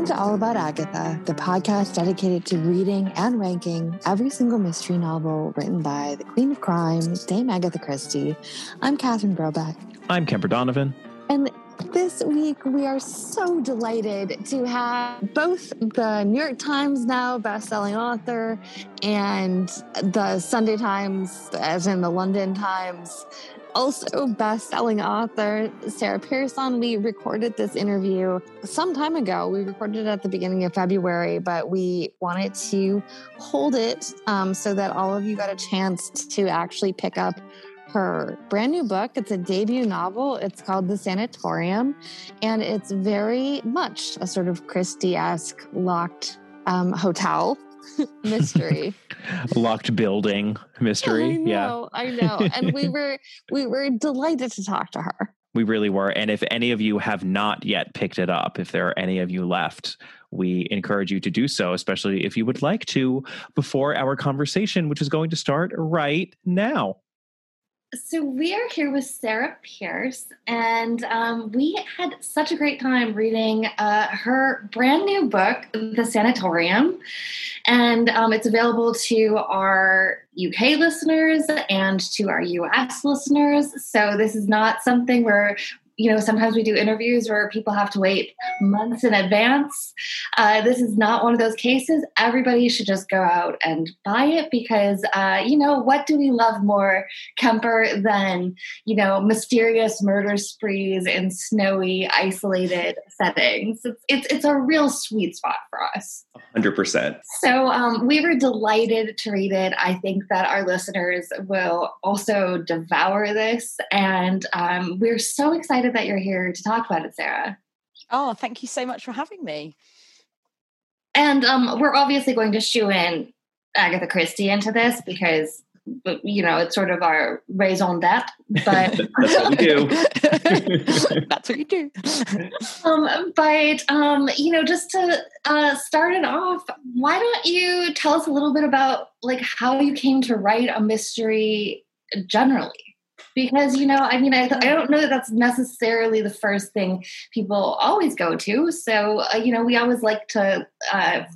Welcome to All About Agatha, the podcast dedicated to reading and ranking every single mystery novel written by the Queen of Crime, Dame Agatha Christie. I'm Catherine Brobeck. I'm Kemper Donovan. And this week, we are so delighted to have both the New York Times now best-selling author and the Sunday Times, as in the London Times, also best-selling author Sarah Pearse. We recorded this interview some time ago. We recorded it at the beginning of February, but we wanted to hold it so that all of you got a chance to actually pick up her brand new book. It's a debut novel. It's called The Sanatorium, and it's very much a sort of Christie-esque locked hotel mystery. Locked building mystery. I know. And we were delighted to talk to her. We really were. And if any of you have not yet picked it up, if there are any of you left, we encourage you to do so, especially if you would like to, before our conversation, which is going to start right now. So we are here with Sarah Pearse, and we had such a great time reading her brand new book, The Sanatorium, and it's available to our UK listeners and to our US listeners. So this is not something where, you know, sometimes we do interviews where people have to wait months in advance. This is not one of those cases. Everybody should just go out and buy it because, you know, what do we love more, Kemper, than, you know, mysterious murder sprees in snowy, isolated settings? It's a real sweet spot for us. 100%. So we were delighted to read it. I think that our listeners will also devour this. And we're so excited that you're here to talk about it, Sarah. Oh, thank you so much for having me. And we're obviously going to shoe in Agatha Christie into this because, you know, it's sort of our raison d'etre. But that's what we do. That's what you do. You know, just to start it off, why don't you tell us a little bit about like how you came to write a mystery generally? Because, you know, I mean, I don't know that that's necessarily the first thing people always go to. So, you know, we always like to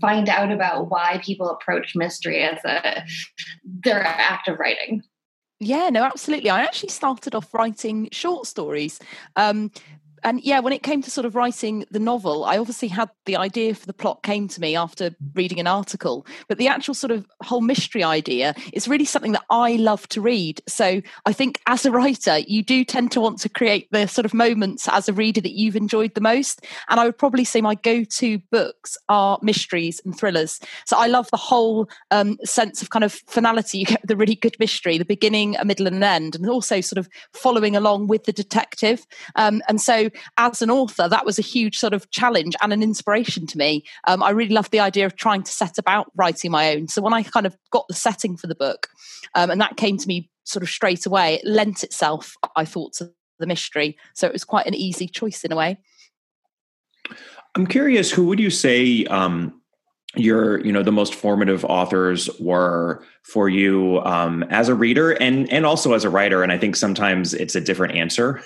find out about why people approach mystery as their act of writing. Yeah, no, absolutely. I actually started off writing short stories. And yeah, when it came to sort of writing the novel, I obviously had the idea for the plot came to me after reading an article, but the actual sort of whole mystery idea is really something that I love to read. So I think as a writer, you do tend to want to create the sort of moments as a reader that you've enjoyed the most. And I would probably say my go-to books are mysteries and thrillers. So I love the whole sense of kind of finality you get with a really good mystery, the beginning, a middle and an end, and also sort of following along with the detective. And so as an author, that was a huge sort of challenge and an inspiration to me. I really loved the idea of trying to set about writing my own. So when I kind of got the setting for the book, and that came to me sort of straight away, it lent itself, I thought, to the mystery. So it was quite an easy choice in a way. I'm curious, who would you say your, you know, the most formative authors were for you as a reader and also as a writer? And I think sometimes it's a different answer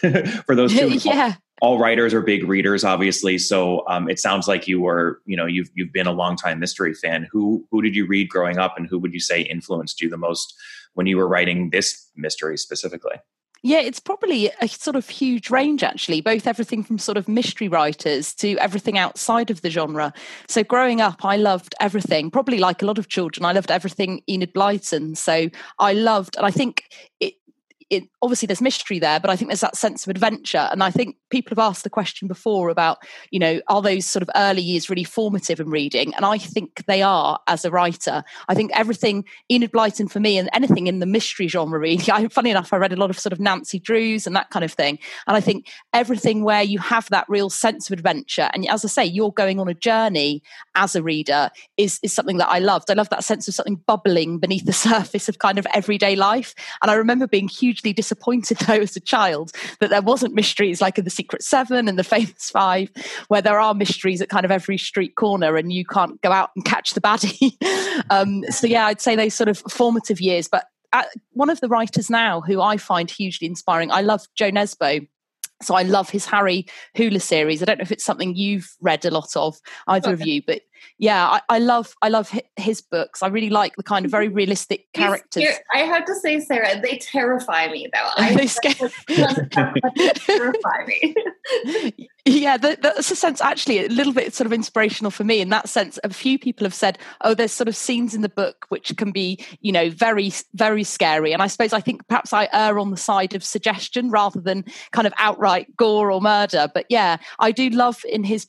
for those two. Yeah. All writers are big readers, obviously. So it sounds like you were, you know, you've been a longtime mystery fan. Who did you read growing up, and who would you say influenced you the most when you were writing this mystery specifically? Yeah, it's probably a sort of huge range, actually, both everything from sort of mystery writers to everything outside of the genre. So growing up, I loved everything, probably like a lot of children. I loved everything Enid Blyton. So I loved, and I think it obviously there's mystery there, but I think there's that sense of adventure. And I think people have asked the question before about, you know, are those sort of early years really formative in reading? And I think they are as a writer. I think everything Enid Blyton for me, and anything in the mystery genre, really. Funny enough, I read a lot of sort of Nancy Drews and that kind of thing. And I think everything where you have that real sense of adventure, and as I say, you're going on a journey as a reader, is something that I loved. I love that sense of something bubbling beneath the surface of kind of everyday life. And I remember being huge disappointed though as a child that there wasn't mysteries like in The Secret Seven and The Famous Five, where there are mysteries at kind of every street corner and you can't go out and catch the baddie. So yeah, I'd say those sort of formative years. But one of the writers now who I find hugely inspiring, I love Joe Nesbo. So I love his Harry Hula series. I don't know if it's something you've read a lot of, either of you, but yeah, I love his books. I really like the kind of very realistic characters. I have to say, Sarah, they terrify me though. They terrify me. Yeah, that's a sense, actually, a little bit sort of inspirational for me in that sense. A few people have said, oh, there's sort of scenes in the book which can be, you know, very, very scary. And I suppose I think perhaps I err on the side of suggestion rather than kind of outright gore or murder. But yeah, I do love in his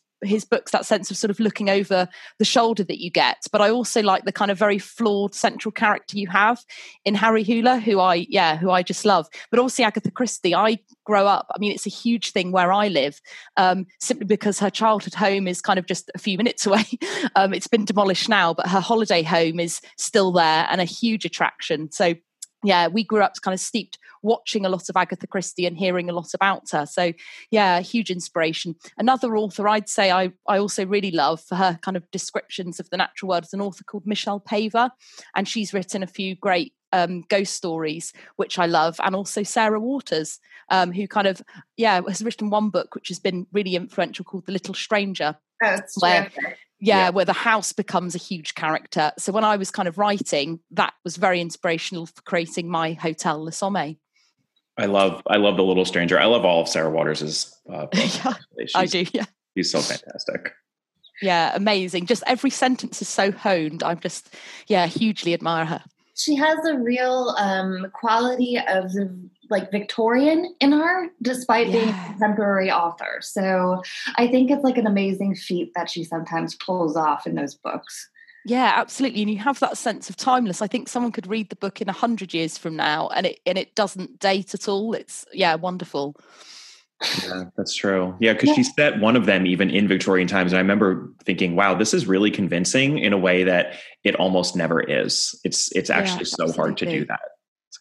books that sense of sort of looking over the shoulder that you get, but I also like the kind of very flawed central character you have in Harry Hula, who I just love. But also Agatha Christie, I grow up, I mean, it's a huge thing where I live, simply because her childhood home is kind of just a few minutes away. It's been demolished now, but her holiday home is still there and a huge attraction. So yeah, we grew up kind of steeped watching a lot of Agatha Christie and hearing a lot about her. So yeah, huge inspiration. Another author I'd say I also really love for her kind of descriptions of the natural world is an author called Michelle Paver, and she's written a few great ghost stories, which I love, and also Sarah Waters, who kind of, yeah, has written one book which has been really influential called The Little Stranger. Oh, that's terrific. Yeah, where the house becomes a huge character. So when I was kind of writing, that was very inspirational for creating my Hotel Le Sommeil. I love The Little Stranger. I love all of Sarah Waters' books. Yeah, I do, yeah. She's so fantastic. Yeah, amazing. Just every sentence is so honed. I'm just, yeah, hugely admire her. She has a real quality of the Victorian in her, despite being a contemporary author. So I think it's like an amazing feat that she sometimes pulls off in those books. Yeah, absolutely. And you have that sense of timeless. I think someone could read the book in 100 years from now and it doesn't date at all. It's, yeah, wonderful. Yeah, that's true. Yeah, because she set one of them even in Victorian times. And I remember thinking, wow, this is really convincing in a way that it almost never is. It's actually so hard to do that.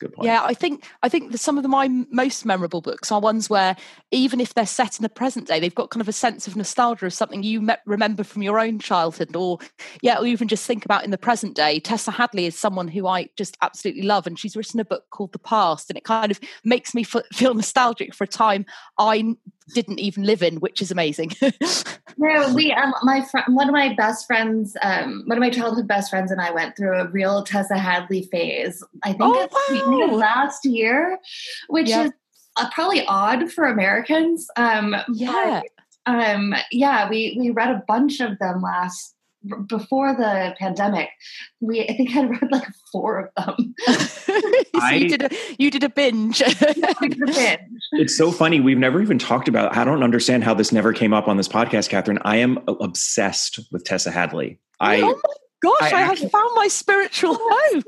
Good point. Yeah, I think that some of my most memorable books are ones where even if they're set in the present day, they've got kind of a sense of nostalgia of something you remember from your own childhood, or even just think about in the present day. Tessa Hadley is someone who I just absolutely love, and she's written a book called The Past, and it kind of makes me feel nostalgic for a time I didn't even live in, which is amazing. No, one of my childhood best friends and I went through a real Tessa Hadley phase. I think last year, which is probably odd for Americans. We read a bunch of them before the pandemic. I think I read like 4 of them. You did a binge. It's so funny. We've never even talked about it. I don't understand how this never came up on this podcast, Catherine. I am obsessed with Tessa Hadley. Gosh, I have found my spiritual home.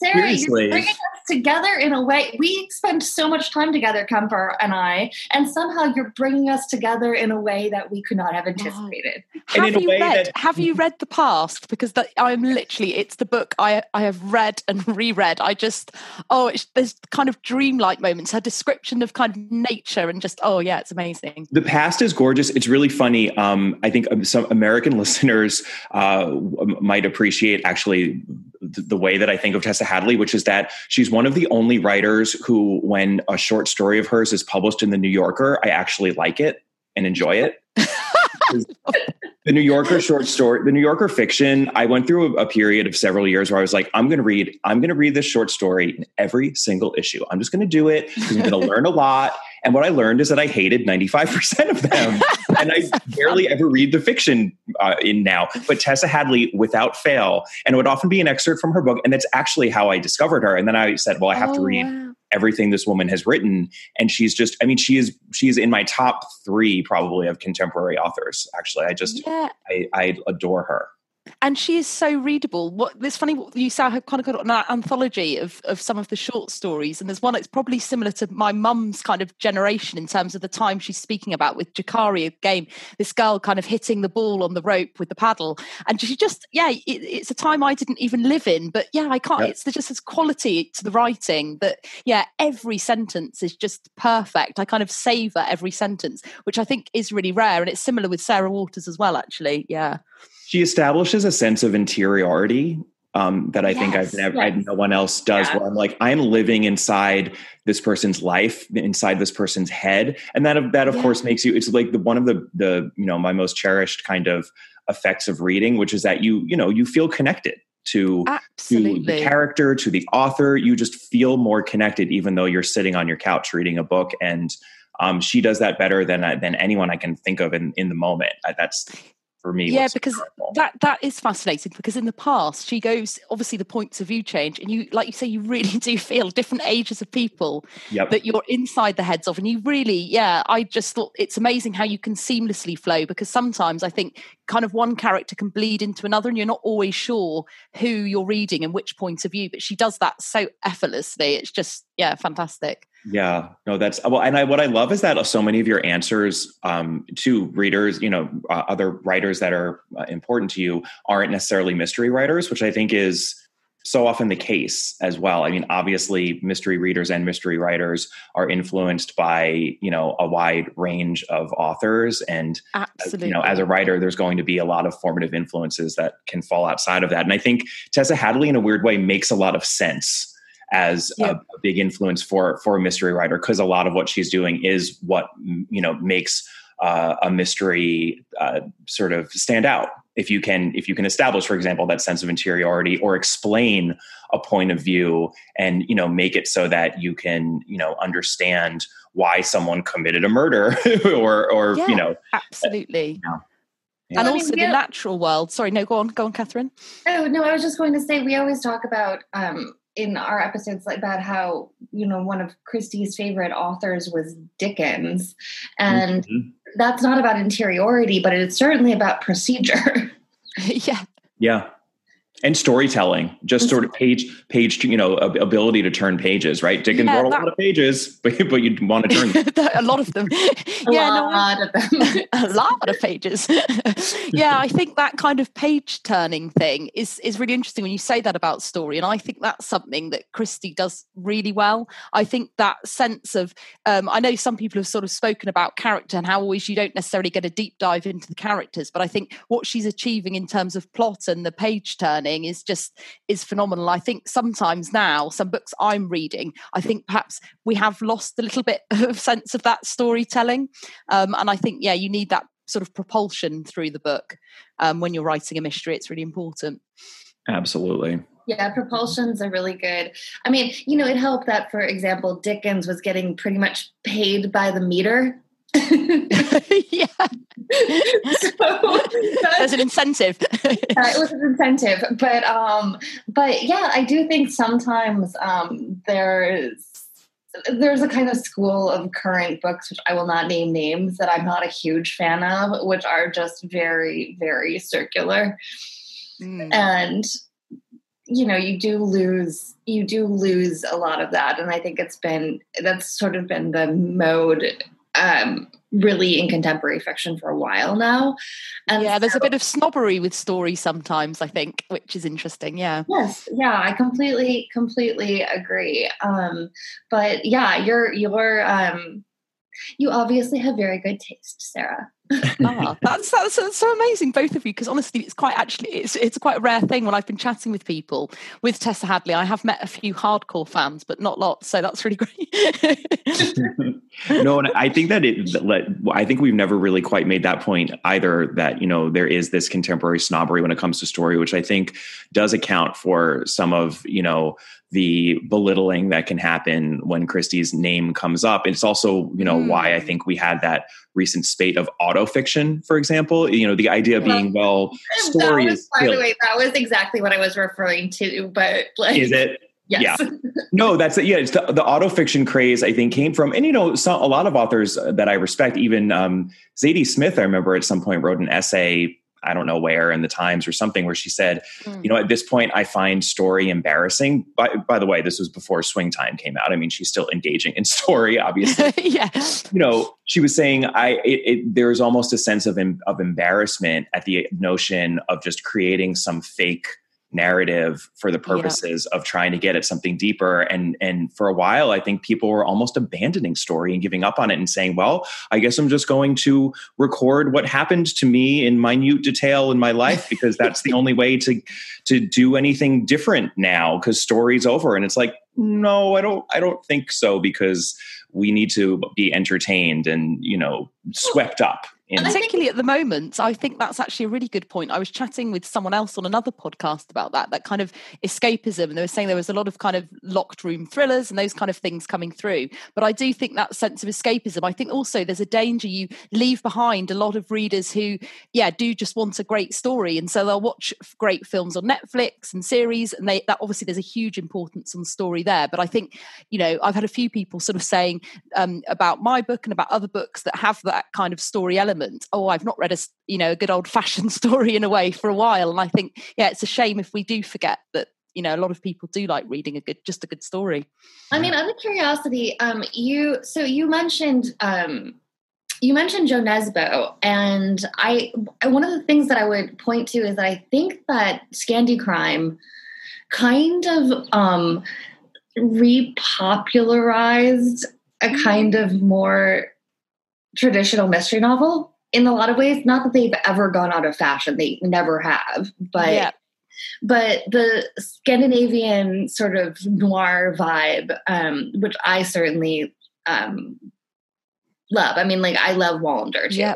Sarah, you're bringing us together in a way. We spend so much time together, Kemper and I, and somehow you're bringing us together in a way that we could not have anticipated. Have you read The Past? Because it's the book I have read and reread. I just, there's kind of dreamlike moments. Her description of kind of nature and just, it's amazing. The Past is gorgeous. It's really funny. I think some American listeners might appreciate actually the way that I think of Tessa Hadley, which is that she's one of the only writers who, when a short story of hers is published in The New Yorker, I actually like it and enjoy it. The New Yorker short story, The New Yorker fiction, I went through a period of several years where I was like, I'm going to read this short story in every single issue. I'm just going to do it because I'm going to learn a lot. And what I learned is that I hated 95% of them. And I barely ever read the fiction in now. But Tessa Hadley, without fail, and it would often be an excerpt from her book. And that's actually how I discovered her. And then I said, well, I have to read everything this woman has written. And she's just, I mean, she is in my top 3 probably of contemporary authors, actually. I adore her. And she is so readable. It's funny, you saw her kind of got an anthology of some of the short stories, and there's one that's probably similar to my mum's kind of generation in terms of the time she's speaking about with Jakari, a game, this girl kind of hitting the ball on the rope with the paddle. And she just, it's a time I didn't even live in, but I can't, it's just this quality to the writing that, every sentence is just perfect. I kind of savour every sentence, which I think is really rare. And it's similar with Sarah Waters as well, actually. Yeah. She establishes a sense of interiority that I think I've never, no one else does, where I'm like, I'm living inside this person's life, inside this person's head. And that of course makes you, it's like one of the, you know, my most cherished kind of effects of reading, which is that you feel connected to the character, to the author. You just feel more connected, even though you're sitting on your couch reading a book. And she does that better than anyone I can think of in the moment. That's for me. Yeah, because that is fascinating, because in the past she goes, obviously the points of view change, and you, like you say, you really do feel different ages of people that you're inside the heads of. And you really, I just thought it's amazing how you can seamlessly flow, because sometimes I think kind of one character can bleed into another and you're not always sure who you're reading and which point of view, but she does that so effortlessly. It's just, fantastic. Yeah, no, that's well. And what I love is that so many of your answers to readers, other writers that are important to you aren't necessarily mystery writers, which I think is so often the case as well. I mean, obviously mystery readers and mystery writers are influenced by, a wide range of authors. And, as a writer, there's going to be a lot of formative influences that can fall outside of that. And I think Tessa Hadley, in a weird way, makes a lot of sense as a big influence for a mystery writer, because a lot of what she's doing is what makes a mystery sort of stand out. If you can establish, for example, that sense of interiority, or explain a point of view, and make it so that you can understand why someone committed a murder, or absolutely. And also the natural world. Sorry, no, go on, Catherine. Oh no, I was just going to say we always talk about. In our episodes like that, how, one of Christie's favorite authors was Dickens. And that's not about interiority, but it's certainly about procedure. Yeah. Yeah. And storytelling, just sort of page, ability to turn pages, right? Dickens wrote a lot of pages, but you'd want to turn them. A lot of them. A lot of pages. Yeah, I think that kind of page turning thing is really interesting when you say that about story. And I think that's something that Christie does really well. I think that sense of, I know some people have sort of spoken about character and how always you don't necessarily get a deep dive into the characters, but I think what she's achieving in terms of plot and the page turning is phenomenal. I think sometimes now, some books I'm reading, I think perhaps we have lost a little bit of sense of that storytelling. And I think, you need that sort of propulsion through the book when you're writing a mystery. It's really important. Absolutely. Yeah, propulsion's a really good. I mean, it helped that, for example, Dickens was getting pretty much paid by the meter. Yeah. There's an incentive. It was an incentive, but I do think sometimes there's a kind of school of current books, which I will not name names, that I'm not a huge fan of, which are just very, very circular, and you do lose a lot of that. And I think that's sort of been the mode. Really in contemporary fiction for a while now. And there's a bit of snobbery with story sometimes, I think, which is interesting. Yeah. Yes. Yeah. I completely agree. But you obviously have very good taste, Sarah. That's so amazing, both of you, because honestly it's quite a rare thing. When I've been chatting with people with Tessa Hadley, I have met a few hardcore fans, but not lots, so that's really great. No, and I think I think we've never really quite made that point either, that there is this contemporary snobbery when it comes to story, which I think does account for some of the belittling that can happen when Christie's name comes up. It's also why I think we had that recent spate of autofiction, for example, the idea being, story is... By the way, that was exactly what I was referring to, but... Is it? Yes. Yeah. No, that's it. Yeah, it's the autofiction craze, I think, came from... And, a lot of authors that I respect, even Zadie Smith, I remember at some point wrote an essay, I don't know where, in the Times or something, where she said, at this point I find story embarrassing. By the way, this was before Swing Time came out. I mean, she's still engaging in story, obviously. Yeah. She was saying, there's almost a sense of embarrassment at the notion of just creating some fake narrative for the purposes of trying to get at something deeper. And for a while, I think people were almost abandoning story and giving up on it and saying, well, I guess I'm just going to record what happened to me in minute detail in my life, because that's the only way to do anything different now, because story's over. And it's like, no, I don't think so, because we need to be entertained and, you know, swept up. And particularly at the moment, I think that's actually a really good point. I was chatting with someone else on another podcast about that kind of escapism. And they were saying there was a lot of kind of locked room thrillers and those kind of things coming through. But I do think that sense of escapism, I think also there's a danger you leave behind a lot of readers who, do just want a great story. And so they'll watch great films on Netflix and series. And that obviously there's a huge importance on story there. But I think, you know, I've had a few people sort of saying about my book and about other books that have that kind of story element. Oh, I've not read a good old fashioned story in a way for a while. And I think, it's a shame if we do forget that, you know, a lot of people do like reading a good story. I mean, out of curiosity, you mentioned Joe Nesbo, and one of the things that I would point to is that I think that Scandi Crime kind of repopularized a kind of more traditional mystery novel in a lot of ways. Not that they've ever gone out of fashion, they never have, but the Scandinavian sort of noir vibe, which I certainly love. I mean, like, I love Wallander too.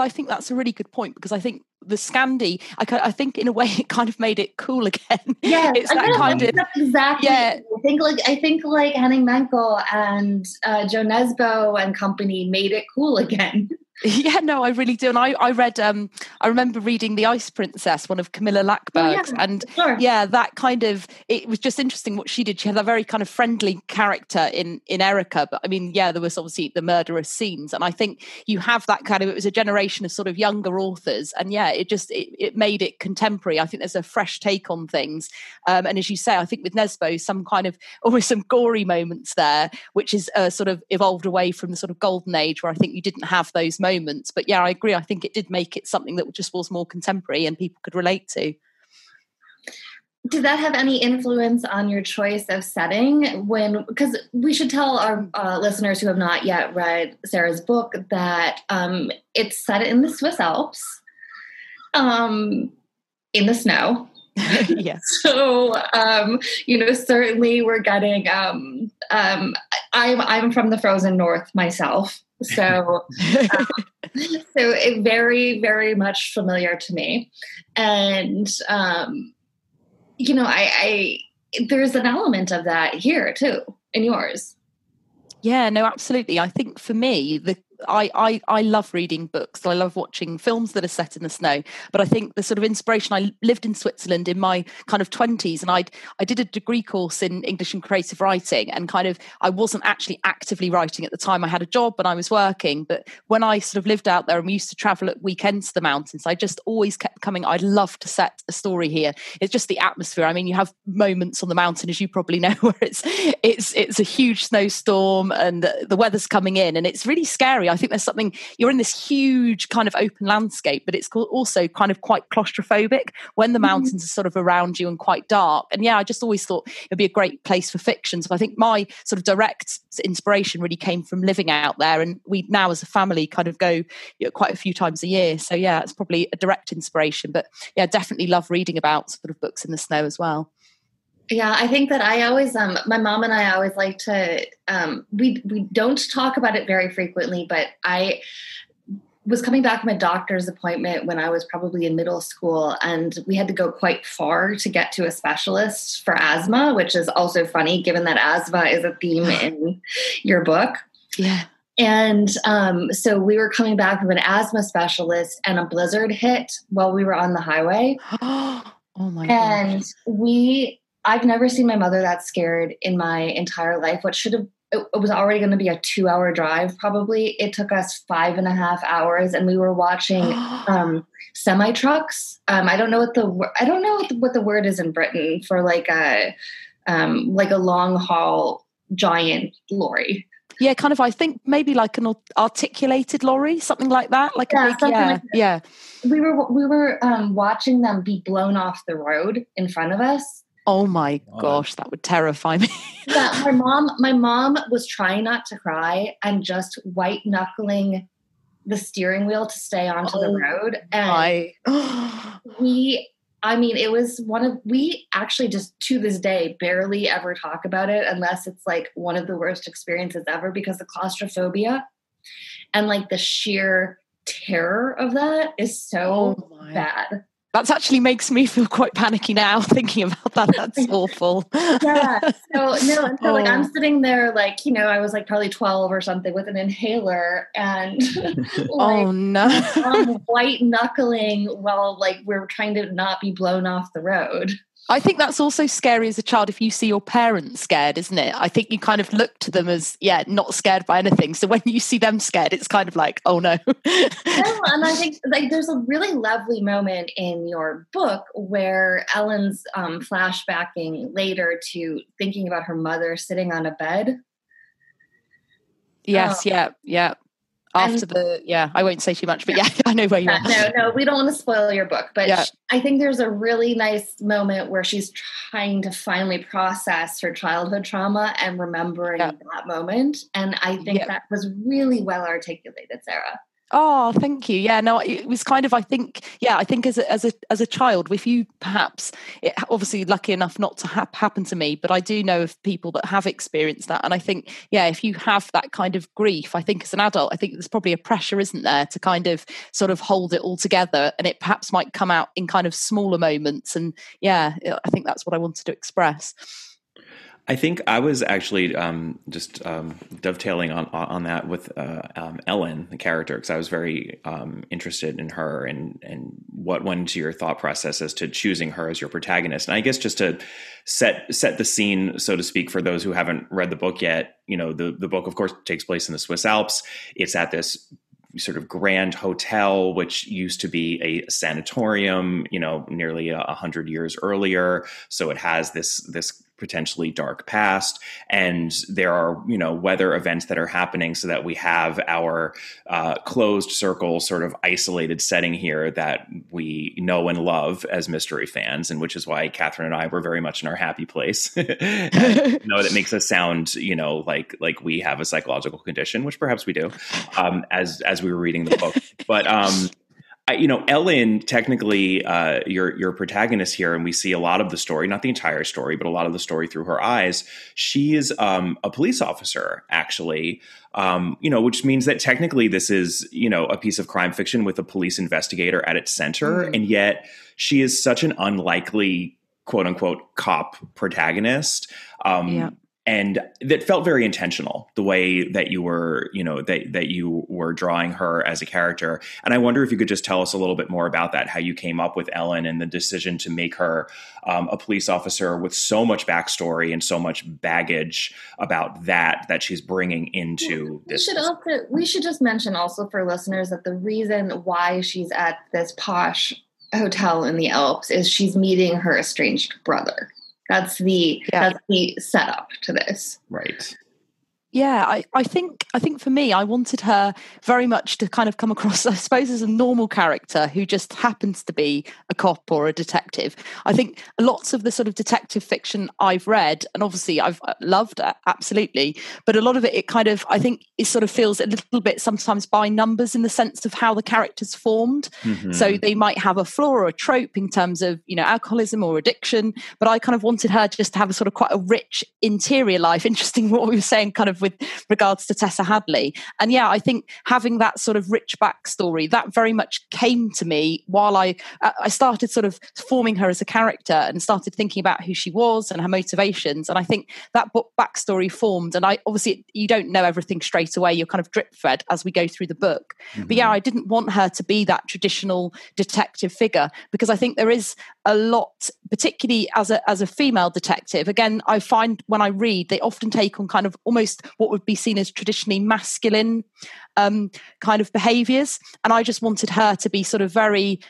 I think that's a really good point, because I think the Scandi, I think in a way it kind of made it cool again. Yeah, it's that kind of exactly. Yeah. I think like Henning Mankell and Joe Nesbo and company made it cool again. Yeah, no, I really do. And I read, I remember reading The Ice Princess, one of Camilla Lackberg's. That kind of, it was just interesting what she did. She had a very kind of friendly character in Erica. But I mean, there was obviously the murderous scenes. And I think you have that kind of, it was a generation of sort of younger authors. And it made it contemporary. I think there's a fresh take on things. And as you say, I think with Nesbo, some kind of, almost some gory moments there, which is sort of evolved away from the sort of golden age where I think you didn't have those moments. But I agree. I think it did make it something that just was more contemporary and people could relate to. Did that have any influence on your choice of setting? Because we should tell our listeners who have not yet read Sarah's book that it's set in the Swiss Alps, in the snow. Yes. So, certainly we're getting. I'm from the frozen north myself. So it very, very much familiar to me. And, there's an element of that here too, in yours. Yeah, no, absolutely. I think for me, I love reading books. I love watching films that are set in the snow. But I think the sort of inspiration, I lived in Switzerland in my kind of 20s, and I did a degree course in English and creative writing, and kind of, I wasn't actually actively writing at the time. I had a job and I was working. But when I sort of lived out there and we used to travel at weekends to the mountains, I just always kept coming, I'd love to set a story here. It's just the atmosphere. I mean, you have moments on the mountain, as you probably know, where it's a huge snowstorm and the weather's coming in and it's really scary. I think there's something, you're in this huge kind of open landscape, but it's also kind of quite claustrophobic when the mountains are sort of around you and quite dark. And I just always thought it'd be a great place for fiction. So I think my sort of direct inspiration really came from living out there. And we now as a family kind of go quite a few times a year. So it's probably a direct inspiration, but definitely love reading about sort of books in the snow as well. Yeah, I think that I always, my mom and I always like to, we don't talk about it very frequently, but I was coming back from a doctor's appointment when I was probably in middle school, and we had to go quite far to get to a specialist for asthma, which is also funny given that asthma is a theme in your book. Yeah. And so we were coming back from an asthma specialist, and a blizzard hit while we were on the highway. Oh my gosh. And I've never seen my mother that scared in my entire life. It was already going to be a 2-hour drive, probably. It took us 5.5 hours, and we were watching semi trucks. I don't know what the word is in Britain for like a long haul giant lorry. Yeah, kind of, I think maybe like an articulated lorry, something like that. Like yeah, a big, yeah, like yeah. We were watching them be blown off the road in front of us. Oh my gosh, that would terrify me. Yeah, my mom was trying not to cry and just white knuckling the steering wheel to stay onto the road. And we actually just to this day barely ever talk about it unless it's like one of the worst experiences ever, because the claustrophobia and like the sheer terror of that is so bad. That actually makes me feel quite panicky now thinking about that. That's awful. Yeah. So like I'm sitting there like, you know, I was like probably 12 or something with an inhaler and like, oh no, I'm white knuckling while like we're trying to not be blown off the road. I think that's also scary as a child if you see your parents scared, isn't it? I think you kind of look to them as, yeah, not scared by anything. So when you see them scared, it's kind of like, oh no. And I think like there's a really lovely moment in your book where Ellen's flashbacking later to thinking about her mother sitting on a bed. Yes, yeah. After I won't say too much, but yeah, I know where you are. No, we don't want to spoil your book, but yeah. I think there's a really nice moment where she's trying to finally process her childhood trauma and remembering that moment. And I think that was really well articulated, Sarah. Oh, thank you. Yeah, no, it was kind of, I think as a child, if you perhaps, it obviously lucky enough not to happen to me, but I do know of people that have experienced that. And I think, yeah, if you have that kind of grief, I think as an adult, I think there's probably a pressure, isn't there, to kind of sort of hold it all together, and it perhaps might come out in kind of smaller moments. And yeah, I think that's what I wanted to express. I think I was actually just dovetailing on that with Ellen, the character, because I was very interested in her and what went into your thought process as to choosing her as your protagonist. And I guess just to set the scene, so to speak, for those who haven't read the book yet, you know, the book, of course, takes place in the Swiss Alps. It's at this sort of grand hotel, which used to be a sanatorium, you know, nearly 100 years earlier. So it has this potentially dark past, and there are, you know, weather events that are happening so that we have our closed circle sort of isolated setting here that we know and love as mystery fans, and which is why Catherine and I were very much in our happy place. And, you know, that makes us sound, you know, like we have a psychological condition, which perhaps we do, as we were reading the book. But you know, Ellen, technically, your protagonist here, and we see a lot of the story, not the entire story, but a lot of the story through her eyes. She is a police officer, actually, you know, which means that technically this is, you know, a piece of crime fiction with a police investigator at its center. Mm-hmm. And yet she is such an unlikely, quote unquote, cop protagonist. And that felt very intentional, the way that you were, you know, that you were drawing her as a character. And I wonder if you could just tell us a little bit more about that, how you came up with Ellen and the decision to make her a police officer with so much backstory and so much baggage about that she's bringing into this. We should just mention also for listeners that the reason why she's at this posh hotel in the Alps is she's meeting her estranged brother. That's the setup to this. Right. Yeah, I think for me, I wanted her very much to kind of come across, I suppose, as a normal character who just happens to be a cop or a detective. I think lots of the sort of detective fiction I've read, and obviously I've loved it, absolutely, but a lot of it kind of, I think, it sort of feels a little bit sometimes by numbers in the sense of how the character's formed. Mm-hmm. So they might have a flaw or a trope in terms of, you know, alcoholism or addiction, but I kind of wanted her just to have a sort of quite a rich interior life. Interesting what we were saying, kind of, with regards to Tessa Hadley. And yeah, I think having that sort of rich backstory, that very much came to me while I started sort of forming her as a character and started thinking about who she was and her motivations. And I think that backstory formed, and I obviously, you don't know everything straight away, you're kind of drip fed as we go through the book. Mm-hmm. But yeah, I didn't want her to be that traditional detective figure, because I think there is a lot, particularly as a female detective. Again, I find when I read, they often take on kind of almost what would be seen as traditionally masculine kind of behaviours. And I just wanted her to be sort of very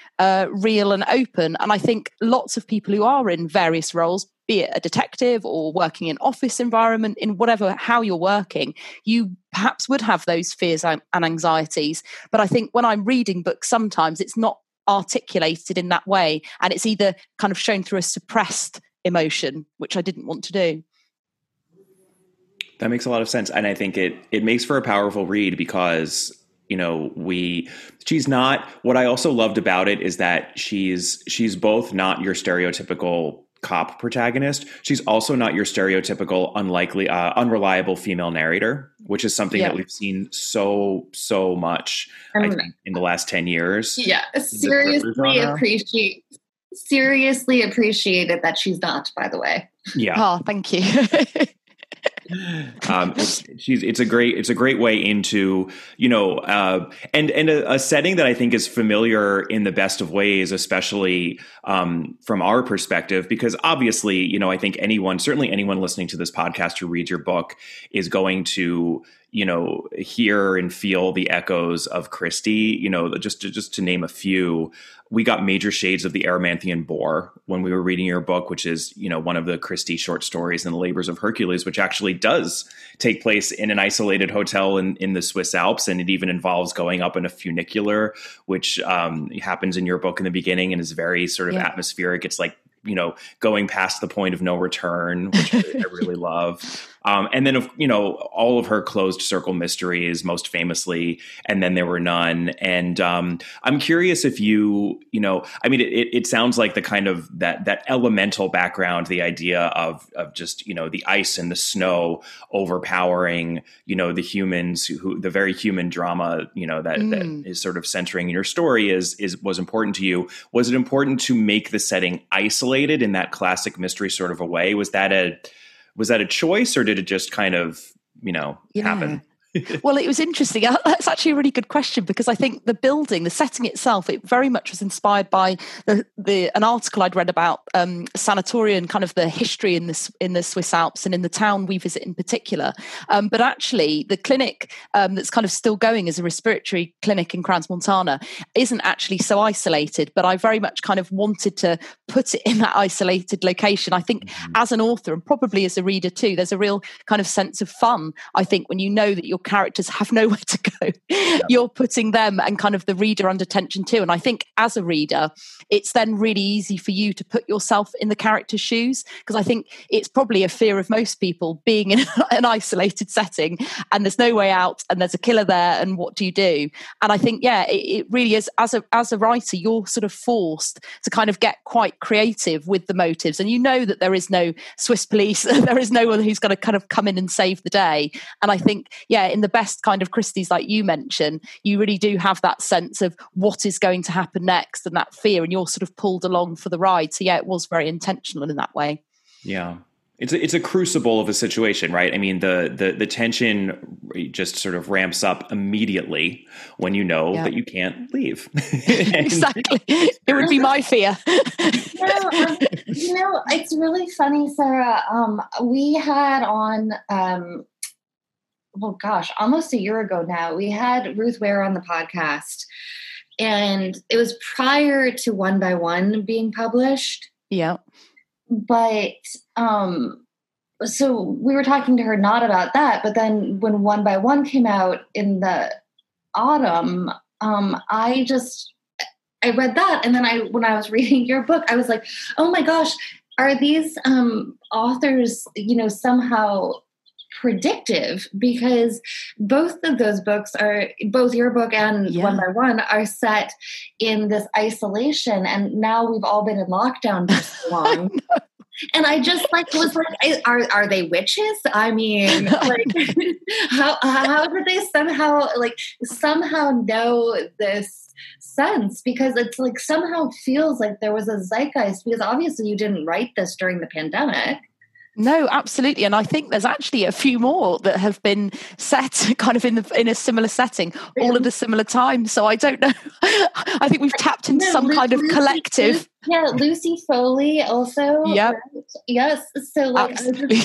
real and open. And I think lots of people who are in various roles be it a detective or working in office environment, in whatever, how you're working, you perhaps would have those fears and anxieties. But I think when I'm reading books, sometimes it's not articulated in that way. And it's either kind of shown through a suppressed emotion, which I didn't want to do. That makes a lot of sense. And I think it makes for a powerful read because, you know, she's not, what I also loved about it is that she's both not your stereotypical cop protagonist. She's also not your stereotypical unreliable female narrator, which is something that we've seen so much I think, in the last 10 years. Yeah. Seriously appreciated that she's not, by the way. Yeah. Oh, thank you. It's a great way into, you know, and a setting that I think is familiar in the best of ways, especially from our perspective, because obviously, you know, I think certainly anyone listening to this podcast who reads your book is going to, you know, hear and feel the echoes of Christie. You know, just to name a few, we got major shades of the Aramanthian Boar when we were reading your book, which is, you know, one of the Christie short stories in the Labors of Hercules, which actually does take place in an isolated hotel in the Swiss Alps. And it even involves going up in a funicular, which happens in your book in the beginning and is very sort of atmospheric. It's like, you know, going past the point of no return, which I really love. And then, you know, all of her closed circle mysteries, most famously, And Then There Were None. And I'm curious if you know, I mean, it sounds like the kind of that elemental background, the idea of just, you know, the ice and the snow overpowering, you know, the humans who the very human drama, you know, that is sort of centering your story was important to you. Was it important to make the setting isolated in that classic mystery sort of a way? Was that a choice, or did it just kind of, you know, happen? Well, it was interesting. That's actually a really good question, because I think the building, the setting itself, it very much was inspired by an article I'd read about Sanatorium, kind of the history in the Swiss Alps and in the town we visit in particular. But actually, the clinic that's kind of still going as a respiratory clinic in Crans-Montana isn't actually so isolated. But I very much kind of wanted to put it in that isolated location. I think as an author, and probably as a reader too, there's a real kind of sense of fun, I think, when you know that your characters have nowhere to go. Yeah. You're putting them and kind of the reader under tension too. And I think as a reader, it's then really easy for you to put yourself in the character's shoes, because I think it's probably a fear of most people, being in an isolated setting and there's no way out and there's a killer there and what do you do? And I think, it really is, as a writer, you're sort of forced to kind of get quite creative with the motives. And you know that there is no Swiss police, there is no one who's going to kind of come in and save the day. And I think, in the best kind of Christies, like you mentioned, you really do have that sense of what is going to happen next and that fear, and you're sort of pulled along for the ride. So it was very intentional in that way. Yeah. It's a crucible of a situation, right? I mean, the tension just sort of ramps up immediately when you know that you can't leave. Exactly. It would be my fear. You know, it's really funny, Sarah. We had on... almost a year ago now, we had Ruth Ware on the podcast, and it was prior to One by One being published. Yeah. But, so we were talking to her not about that, but then when One by One came out in the autumn, I read that. And then when I was reading your book, I was like, oh my gosh, are these, authors, you know, somehow predictive? Because both of those books are, both your book and One by One, are set in this isolation, and now we've all been in lockdown for so long. And I just are they witches? I mean, like, how did they somehow know this sense? Because it's like, somehow feels like there was a zeitgeist, because obviously you didn't write this during the pandemic. No, absolutely. And I think there's actually a few more that have been set kind of in a similar setting, all at a similar time. So I don't know. I think we've tapped into some kind of collective. Lucy Foley also. Yep. Right? Yes. So like, absolutely.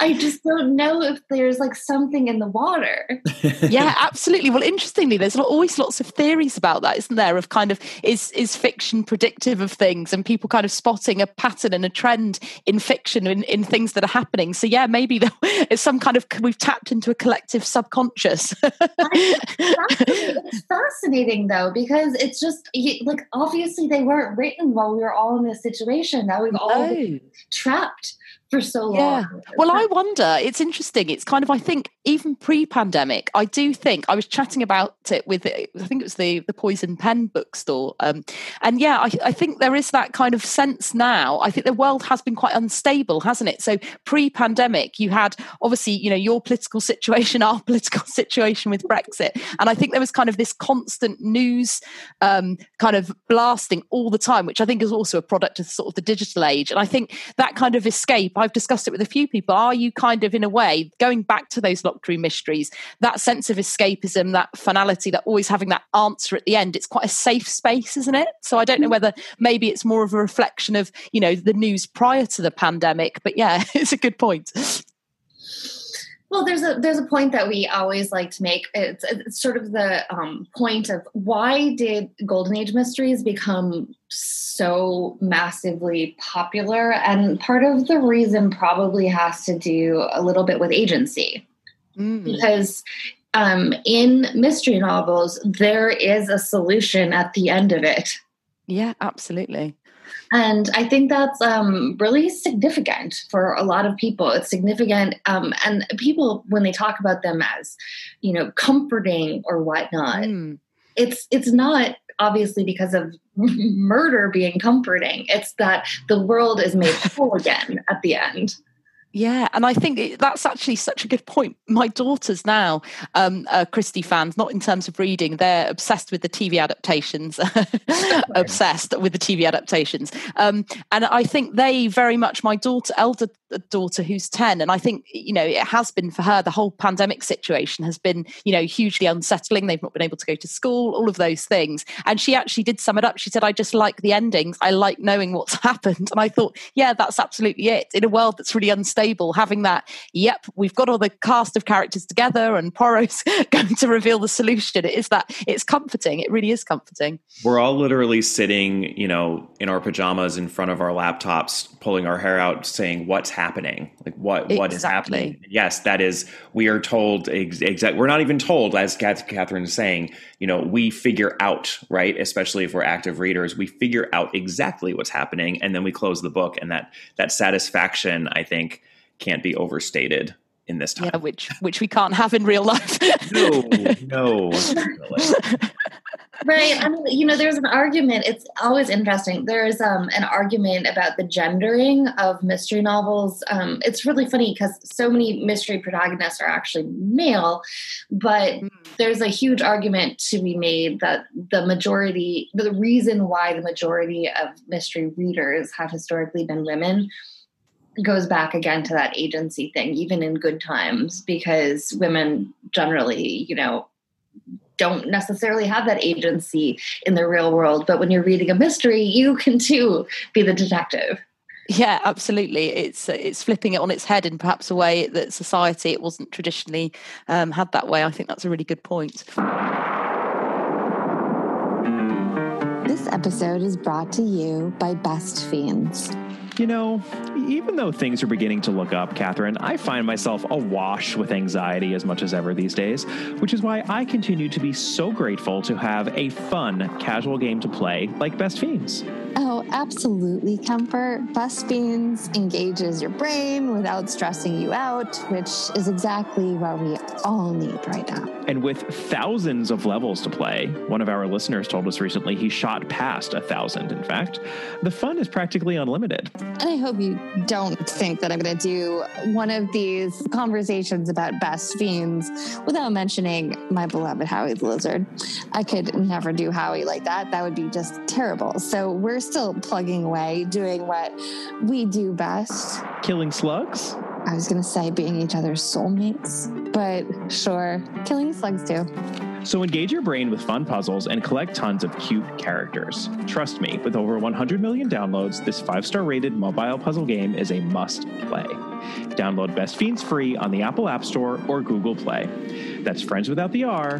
I just don't know if there's like something in the water. Yeah, absolutely. Well, interestingly, there's always lots of theories about that, isn't there? Of kind of is fiction predictive of things, and people kind of spotting a pattern and a trend in fiction in things that are happening. So yeah, maybe it's some kind of, we've tapped into a collective subconscious. It's fascinating though, because it's just like, obviously they weren't written while we were all in this situation. Now we've all been trapped for so long. Yeah. Well, I wonder, it's interesting. It's kind of, I think, even pre-pandemic, I do think, I was chatting about it with, I think it was the Poison Pen bookstore. And yeah, I think there is that kind of sense now. I think the world has been quite unstable, hasn't it? So pre-pandemic, you had obviously, you know, your political situation, our political situation with Brexit. And I think there was kind of this constant news kind of blasting all the time, which I think is also a product of sort of the digital age. And I think that kind of escape, I've discussed it with a few people, are you kind of in a way going back to those locked room mysteries, that sense of escapism, that finality, that always having that answer at the end? It's quite a safe space, isn't it? So I don't know whether maybe it's more of a reflection of, you know, the news prior to the pandemic, but yeah, it's a good point. Well, there's a point that we always like to make. It's sort of the point of, why did Golden Age mysteries become so massively popular? And part of the reason probably has to do a little bit with agency. Mm. Because in mystery novels, there is a solution at the end of it. Yeah, absolutely. And I think that's really significant for a lot of people. It's significant. And people, when they talk about them as, you know, comforting or whatnot, it's not obviously because of murder being comforting. It's that the world is made whole again at the end. Yeah, and I think that's actually such a good point. My daughters now are Christie fans, not in terms of reading. They're obsessed with the TV adaptations, and I think they very much, my daughter, elder daughter who's 10, and I think, you know, it has been for her, the whole pandemic situation has been, you know, hugely unsettling. They've not been able to go to school, all of those things. And she actually did sum it up. She said, I just like the endings. I like knowing what's happened. And I thought, yeah, that's absolutely it. In a world that's really unstable, having that, yep, we've got all the cast of characters together and Poirot's going to reveal the solution. It is that, it's comforting. It really is comforting. We're all literally sitting, you know, in our pajamas in front of our laptops, pulling our hair out, saying, what's happening? Like, what is happening? And yes, that is, we are told, we're not even told, as Catherine is saying, you know, we figure out, right? Especially if we're active readers, we figure out exactly what's happening. And then we close the book. And that satisfaction, I think, can't be overstated in this time. Yeah, which we can't have in real life. No. Right. I mean, you know, there's an argument. It's always interesting. There's an argument about the gendering of mystery novels. It's really funny because so many mystery protagonists are actually male, but there's a huge argument to be made that the reason why the majority of mystery readers have historically been women goes back again to that agency thing, even in good times, because women generally, you know, don't necessarily have that agency in the real world. But when you're reading a mystery, you can too be the detective. Yeah, absolutely. It's flipping it on its head in perhaps a way that society, it wasn't traditionally had that way. I think that's a really good point. This episode is brought to you by Best Fiends. You know, even though things are beginning to look up, Catherine, I find myself awash with anxiety as much as ever these days, which is why I continue to be so grateful to have a fun, casual game to play like Best Fiends. Oh, absolutely, Kemper. Best Fiends engages your brain without stressing you out, which is exactly what we all need right now. And with thousands of levels to play, one of our listeners told us recently he shot past 1,000, in fact, the fun is practically unlimited. And I hope you don't think that I'm going to do one of these conversations about Best Fiends without mentioning my beloved Howie the Lizard. I could never do Howie like that. That would be just terrible. So we're still plugging away, doing what we do best. Killing slugs? I was going to say being each other's soulmates, but sure, killing slugs too. So engage your brain with fun puzzles and collect tons of cute characters. Trust me, with over 100 million downloads, this 5-star rated mobile puzzle game is a must play. Download Best Fiends free on the Apple App Store or Google Play. That's Friends Without the R,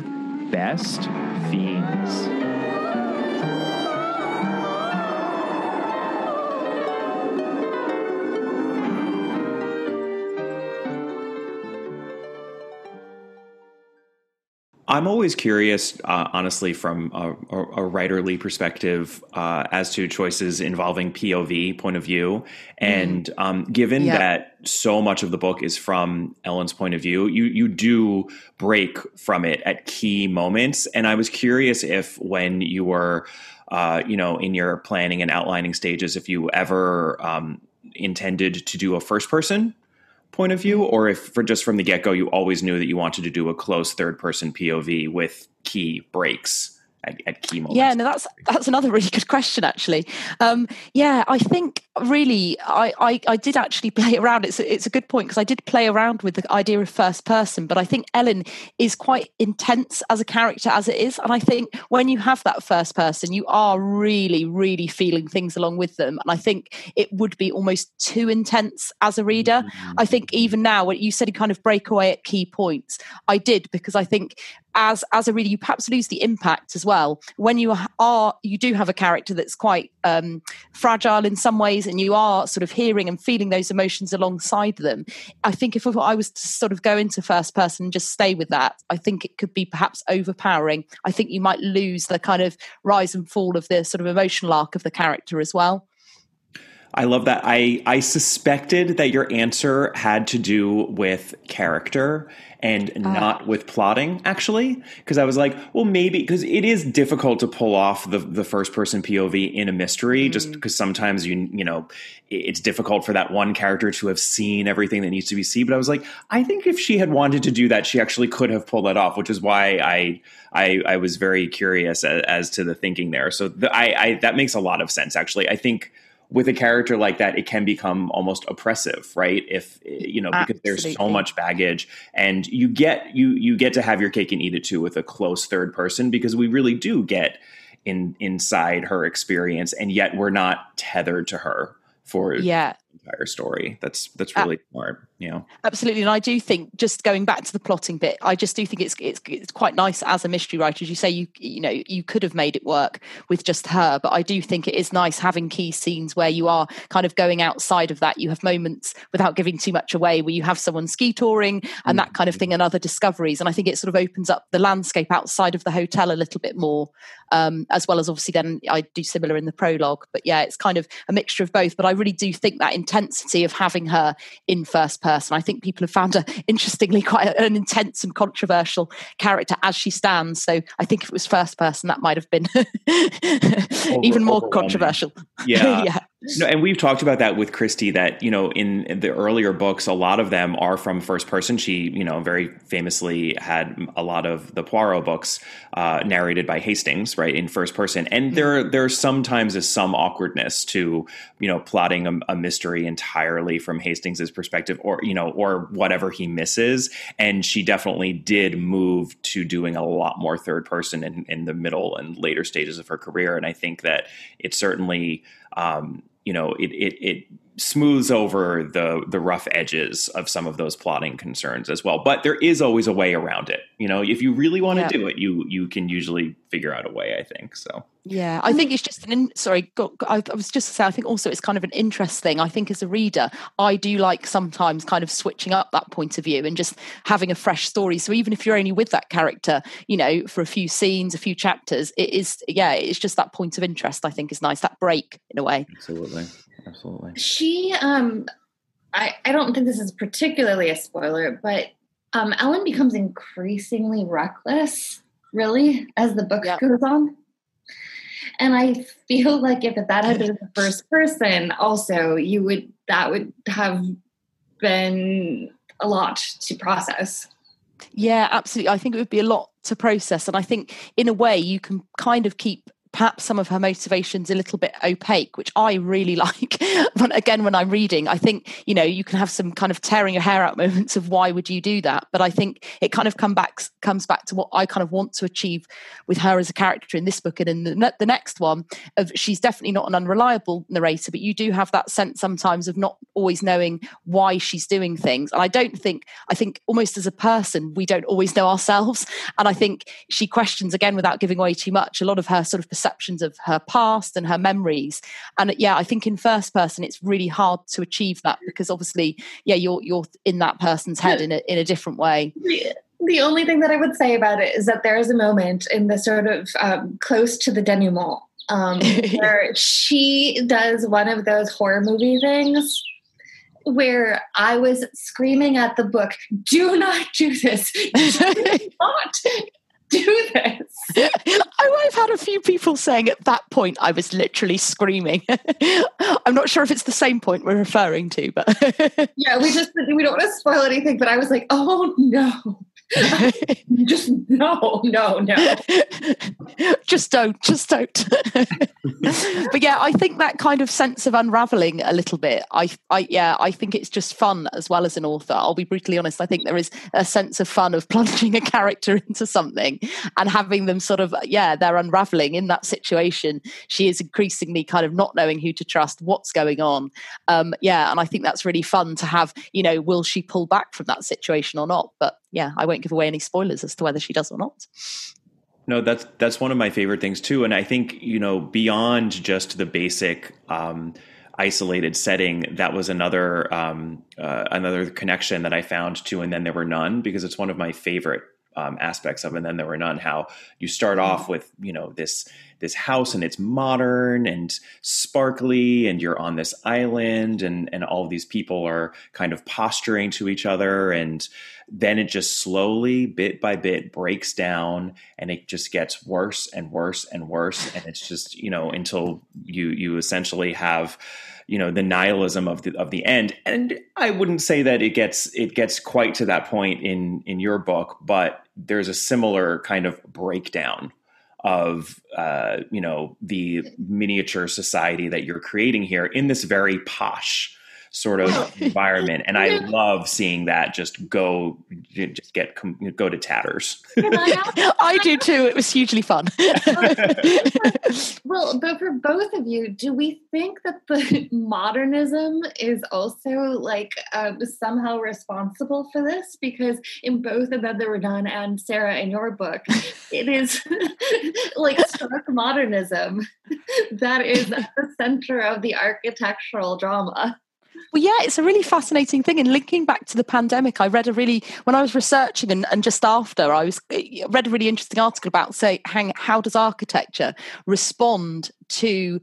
Best Fiends. I'm always curious, honestly, from a writerly perspective as to choices involving POV, point of view. And given that so much of the book is from Ellen's point of view, you do break from it at key moments. And I was curious if when you were, in your planning and outlining stages, if you ever intended to do a first person point of view, or if from the get-go you always knew that you wanted to do a close third-person POV with key breaks at key moments. Yeah, no, that's another really good question, actually. I think really I did actually play around. It's a good point, because I did play around with the idea of first person, but I think Ellen is quite intense as a character as it is, and I think when you have that first person, you are really, really feeling things along with them, and I think it would be almost too intense as a reader. I think even now, when you said you kind of break away at key points, I did, because I think as a reader you perhaps lose the impact as well when you do have a character that's quite fragile in some ways, and you are sort of hearing and feeling those emotions alongside them. I think if I was to sort of go into first person and just stay with that, I think it could be perhaps overpowering. I think you might lose the kind of rise and fall of the sort of emotional arc of the character as well. I love that. I suspected that your answer had to do with character and not with plotting, actually, because I was like, well, maybe, because it is difficult to pull off the first person POV in a mystery, just because sometimes you know it's difficult for that one character to have seen everything that needs to be seen. But I was like, I think if she had wanted to do that, she actually could have pulled that off, which is why I was very curious as to the thinking there. So that makes a lot of sense, actually. I think with a character like that, it can become almost oppressive, right? If, because there's so much baggage, and you get to have your cake and eat it too with a close third person, because we really do get inside her experience, and yet we're not tethered to her for the entire story. That's really smart. Absolutely. And I do think, just going back to the plotting bit, I just do think it's quite nice as a mystery writer, as you say. You could have made it work with just her, but I do think it is nice having key scenes where you are kind of going outside of that. You have moments, without giving too much away, where you have someone ski touring and that kind of thing, and other discoveries. And I think it sort of opens up the landscape outside of the hotel a little bit more, as well as, obviously, then I do similar in the prologue. But yeah, it's kind of a mixture of both. But I really do think that intensity of having her in first person, I think people have found her, interestingly, quite an intense and controversial character as she stands. So I think if it was first person, that might have been even more controversial. Yeah. No, and we've talked about that with Christie, that, in the earlier books, a lot of them are from first person. She, very famously had a lot of the Poirot books narrated by Hastings, right, in first person. And there sometimes is some awkwardness to, plotting a mystery entirely from Hastings's perspective, or whatever he misses. And she definitely did move to doing a lot more third person in the middle and later stages of her career. And I think that it certainly... it smooths over the rough edges of some of those plotting concerns as well. But there is always a way around it. If you really want to do it, you can usually figure out a way, I think. So, yeah, I think it's just I was just to say, I think also it's kind of an interest thing. I think as a reader, I do like sometimes kind of switching up that point of view and just having a fresh story. So even if you're only with that character, for a few scenes, a few chapters, it is, it's just that point of interest, I think, is nice, that break in a way. Absolutely. She, I don't think this is particularly a spoiler, but Ellen becomes increasingly reckless, really, as the book goes on. And I feel like if that had been the first person, also, that would have been a lot to process. Yeah, absolutely. I think it would be a lot to process. And I think, in a way, you can kind of keep perhaps some of her motivation's a little bit opaque, which I really like. When I'm reading, I think, you know, you can have some kind of tearing your hair out moments of why would you do that? But I think it kind of comes back to what I kind of want to achieve with her as a character in this book and in the next one. Of she's definitely not an unreliable narrator, but you do have that sense sometimes of not always knowing why she's doing things. And I think almost as a person, we don't always know ourselves. And I think she questions, again, without giving away too much, a lot of her sort of perceptions of her past and her memories. And yeah, I think in first person, it's really hard to achieve that because obviously, yeah, you're in that person's head in a different way. Yeah. The only thing that I would say about it is that there is a moment in the sort of close to the denouement where she does one of those horror movie things where I was screaming at the book, do not do this. Do not do this. I've had a few people saying at that point I was literally screaming. I'm not sure if it's the same point we're referring to, but yeah, we don't want to spoil anything, but I was like, oh no. Just no. Just don't. But yeah, I think that kind of sense of unraveling a little bit. I think it's just fun as well as an author. I'll be brutally honest. I think there is a sense of fun of plunging a character into something and having them sort of, yeah, they're unraveling in that situation. She is increasingly kind of not knowing who to trust, what's going on. Yeah, and I think that's really fun to have, you know, will she pull back from that situation or not? But yeah, I won't give away any spoilers as to whether she does or not. No, that's one of my favorite things too. And I think, you know, beyond just the basic isolated setting, that was another connection that I found to And Then There Were None, because it's one of my favorite aspects of And Then There Were None, how you start off with, you know, this house and it's modern and sparkly and you're on this island and all of these people are kind of posturing to each other. And then it just slowly, bit by bit, breaks down and it just gets worse and worse and worse. And it's just, you know, until you essentially have, you know, the nihilism of the end. And I wouldn't say that it gets quite to that point in your book, but there's a similar kind of breakdown of, you know, the miniature society that you're creating here in this very posh sort of environment. And I love seeing that just go to tatters. I do too. It was hugely fun. Well, but for both of you, do we think that the modernism is also like somehow responsible for this? Because in both And Then There Were None and Sarah in your book, it is like stark modernism that is at the center of the architectural drama. Well, yeah, it's a really fascinating thing. And linking back to the pandemic, I read when I was researching and just after, I read a really interesting article about, say, how does architecture respond to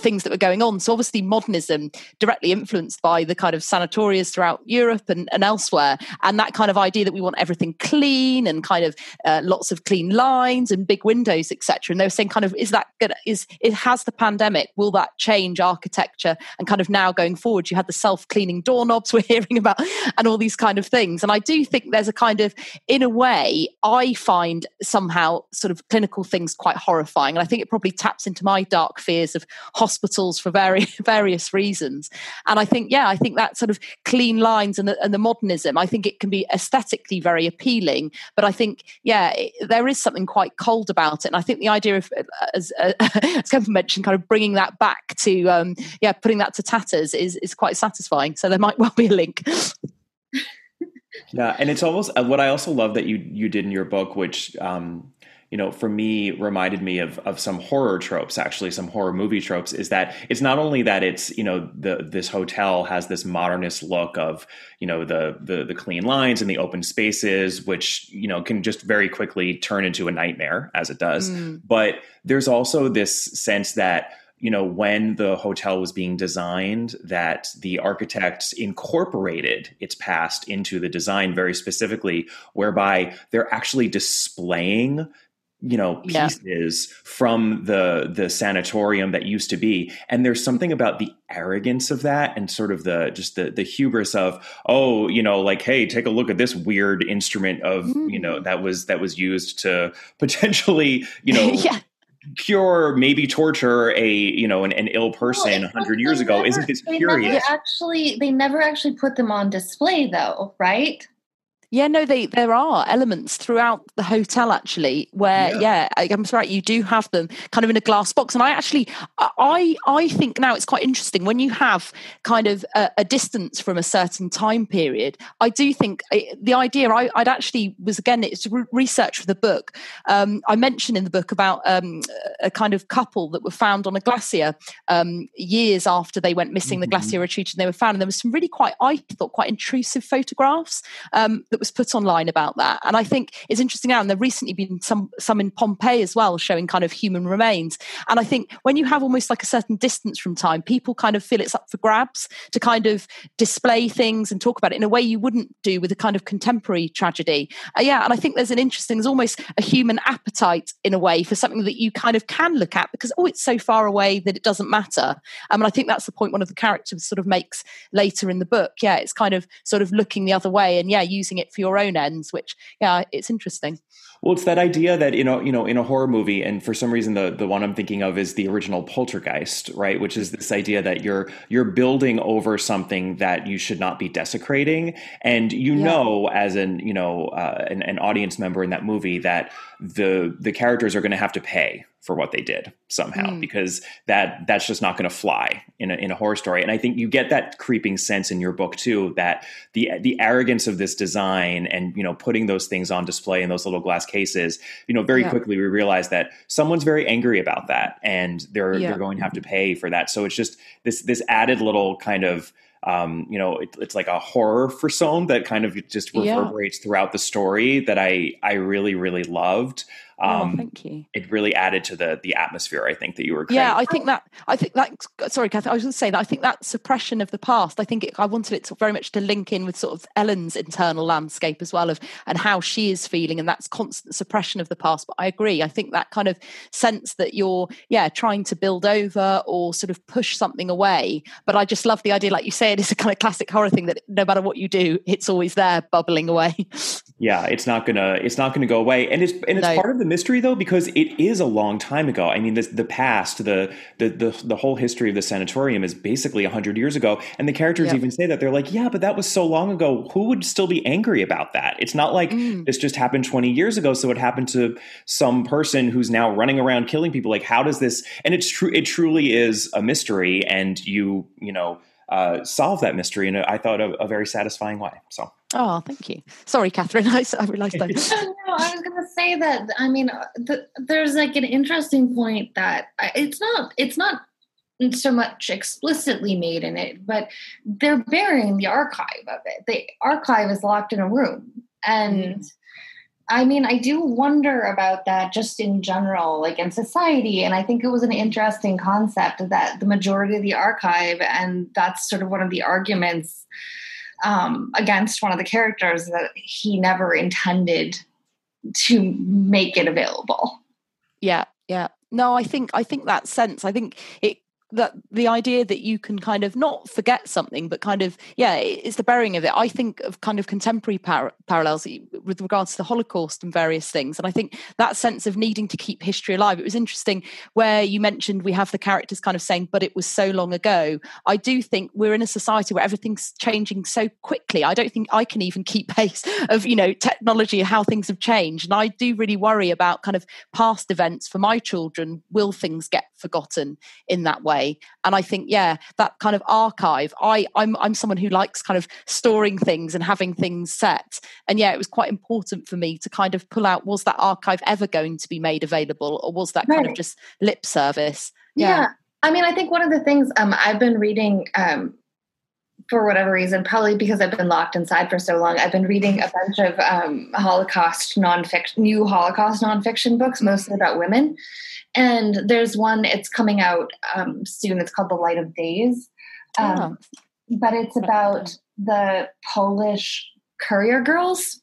things that were going on. So obviously modernism directly influenced by the kind of sanatoria throughout Europe and elsewhere, and that kind of idea that we want everything clean and kind of lots of clean lines and big windows, etc. And they were saying kind of, has the pandemic, will that change architecture? And kind of now going forward, you had the self-cleaning doorknobs we're hearing about and all these kind of things. And I do think there's a kind of, in a way, I find somehow sort of clinical things quite horrifying. And I think it probably taps into my dark fears of hospitals for various reasons. And I think that sort of clean lines and the modernism, I think it can be aesthetically very appealing, but I think, yeah, there is something quite cold about it. And I think the idea of, as Kemper mentioned, kind of bringing that back to, putting that to tatters is quite satisfying. So there might well be a link. Yeah. And it's almost what I also love that you did in your book, which, you know, for me, reminded me of some horror tropes, actually, some horror movie tropes, is that it's not only that it's, you know, this hotel has this modernist look of, you know, the clean lines and the open spaces, which, you know, can just very quickly turn into a nightmare, as it does. But there's also this sense that, you know, when the hotel was being designed, that the architects incorporated its past into the design very specifically, whereby they're actually displaying, you know, pieces from the sanatorium that used to be. And there's something about the arrogance of that and sort of the hubris of, oh, you know, like, hey, take a look at this weird instrument of, you know, that was used to potentially, you know, cure, maybe torture a, you know, an ill person 100 years ago. Isn't this curious? They never actually put them on display though, right? Yeah, no, there are elements throughout the hotel, actually, where, I'm sorry, you do have them kind of in a glass box. And I actually, I think now it's quite interesting when you have kind of a distance from a certain time period. I do think the idea I'd actually was, again, it's research for the book. I mentioned in the book about a kind of couple that were found on a glacier years after they went missing. Mm-hmm. The glacier retreated and they were found. And there was some really quite intrusive photographs that was put online about that. And I think it's interesting now, and there have recently been some in Pompeii as well, showing kind of human remains. And I think when you have almost like a certain distance from time, people kind of feel it's up for grabs to kind of display things and talk about it in a way you wouldn't do with a kind of contemporary tragedy. And I think there's almost a human appetite in a way for something that you kind of can look at because, it's so far away that it doesn't matter. And I think that's the point one of the characters sort of makes later in the book. Yeah, it's kind of sort of looking the other way and using it for your own ends, which it's interesting. Well, it's that idea that in a horror movie, and for some reason the one I'm thinking of is the original Poltergeist, right? Which is this idea that you're building over something that you should not be desecrating, and know as an audience member in that movie that the characters are going to have to pay for what they did somehow, because that's just not going to fly in a horror story. And I think you get that creeping sense in your book too, that the arrogance of this design and, putting those things on display in those little glass cases, very quickly we realize that someone's very angry about that and they're going to have to pay for that. So it's just this added little kind of, it's like a horror frisson that kind of just reverberates throughout the story that I really, really loved. Thank you. It really added to the atmosphere, I think, that you were creating. Yeah, I think that. Sorry, Catherine, I was going to say that I think that suppression of the past, I think I wanted it to very much to link in with sort of Ellen's internal landscape as well, and how she is feeling, and that's constant suppression of the past. But I agree. I think that kind of sense that you're trying to build over or sort of push something away. But I just love the idea, like you said, it's a kind of classic horror thing that no matter what you do, it's always there, bubbling away. Yeah, it's not gonna go away, and it's part of the mystery though, because it is a long time ago. I mean, the past, the whole history of the sanatorium is basically 100 years ago, and the characters even say that. They're like, yeah, but that was so long ago. Who would still be angry about that? It's not like this just happened 20 years ago, so it happened to some person who's now running around killing people. Like, how does this? And it's true. It truly is a mystery, and you solve that mystery in, I thought, a very satisfying way. So. Oh, thank you. Sorry, Catherine. I realized that. No, I was going to say that. I mean, there's like an interesting point that it's not so much explicitly made in it, but they're burying the archive of it. The archive is locked in a room. And I mean, I do wonder about that just in general, like in society. And I think it was an interesting concept that the majority of the archive, and that's sort of one of the arguments against one of the characters, that he never intended to make it available. Yeah. No, I think that sense, I think it, that the idea that you can kind of not forget something, but kind of, it's the burying of it. I think of kind of contemporary parallels with regards to the Holocaust and various things. And I think that sense of needing to keep history alive, it was interesting where you mentioned we have the characters kind of saying, but it was so long ago. I do think we're in a society where everything's changing so quickly. I don't think I can even keep pace of, technology, how things have changed. And I do really worry about kind of past events for my children. Will things get forgotten in that way? And I think, that kind of archive, I'm someone who likes kind of storing things and having things set. And it was quite important for me to kind of pull out, was that archive ever going to be made available? Or was that kind of just lip service? Yeah. I mean, I think one of the things I've been reading for whatever reason, probably because I've been locked inside for so long, I've been reading a bunch of new Holocaust nonfiction books, mostly about women. And there's one, it's coming out soon. It's called The Light of Days. But it's about the Polish courier girls.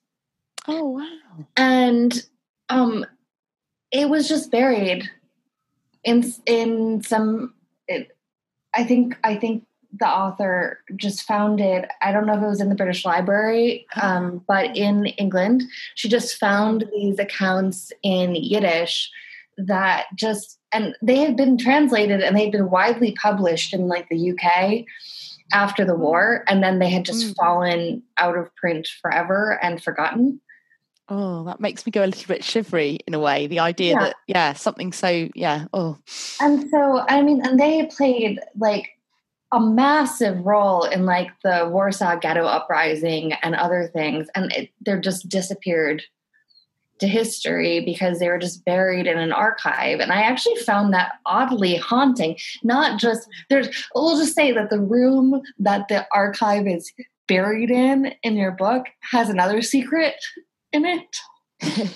Oh, wow. And it was just buried in some, I think the author just found it. I don't know if it was in the British Library, but in England, she just found these accounts in Yiddish that just, and they had been translated and they'd been widely published in like the UK after the war, and then they had just fallen out of print forever and forgotten. Oh, that makes me go a little bit shivery in a way. The idea that, something so, And so, I mean, and they played like a massive role in like the Warsaw Ghetto Uprising and other things. And they're just disappeared to history because they were just buried in an archive. And I actually found that oddly haunting. Not just, we'll just say that the room that the archive is buried in your book has another secret in it.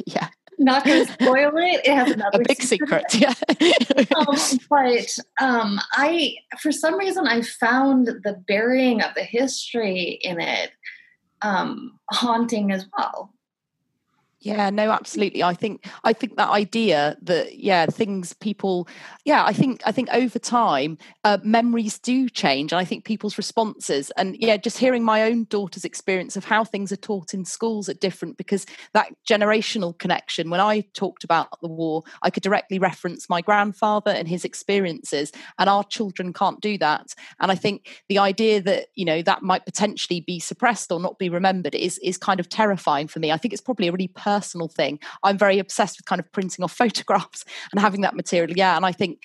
Yeah. Not going to spoil it. It has another big secret. But for some reason, I found the burying of the history in it haunting as well. Yeah, no, absolutely. I think that idea that, I think over time, memories do change. And I think people's responses and, just hearing my own daughter's experience of how things are taught in schools are different, because that generational connection, when I talked about the war, I could directly reference my grandfather and his experiences, and our children can't do that. And I think the idea that, that might potentially be suppressed or not be remembered is kind of terrifying for me. I think it's probably a really personal thing. I'm very obsessed with kind of printing off photographs and having that material. Yeah. And I think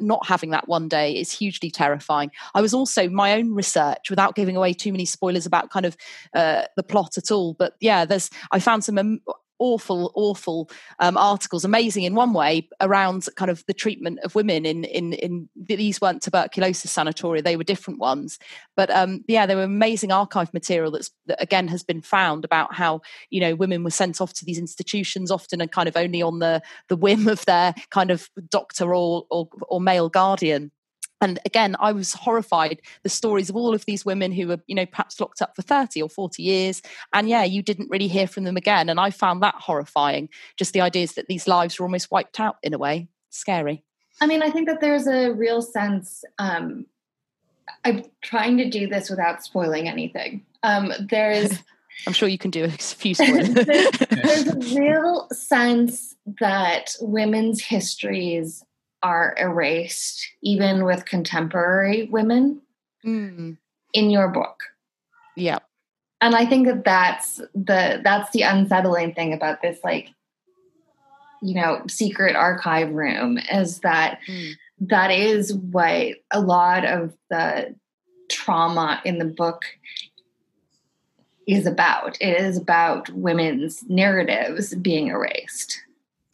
not having that one day is hugely terrifying. I was also, my own research, without giving away too many spoilers about kind of the plot at all, but I found some awful articles, amazing in one way, around kind of the treatment of women in these weren't tuberculosis sanatoria, they were different ones, but they were amazing archive material that again has been found about how women were sent off to these institutions often and kind of only on the whim of their kind of doctor or male guardian. And again, I was horrified, the stories of all of these women who were, perhaps locked up for 30 or 40 years. And you didn't really hear from them again. And I found that horrifying. Just the ideas that these lives were almost wiped out in a way. Scary. I mean, I think that there's a real sense, I'm trying to do this without spoiling anything. I'm sure you can do a few spoilers. there's a real sense that women's histories are erased, even with contemporary women, in your book. Yeah. And I think that that's the unsettling thing about this, like, secret archive room, is that that is what a lot of the trauma in the book is about. It is about women's narratives being erased.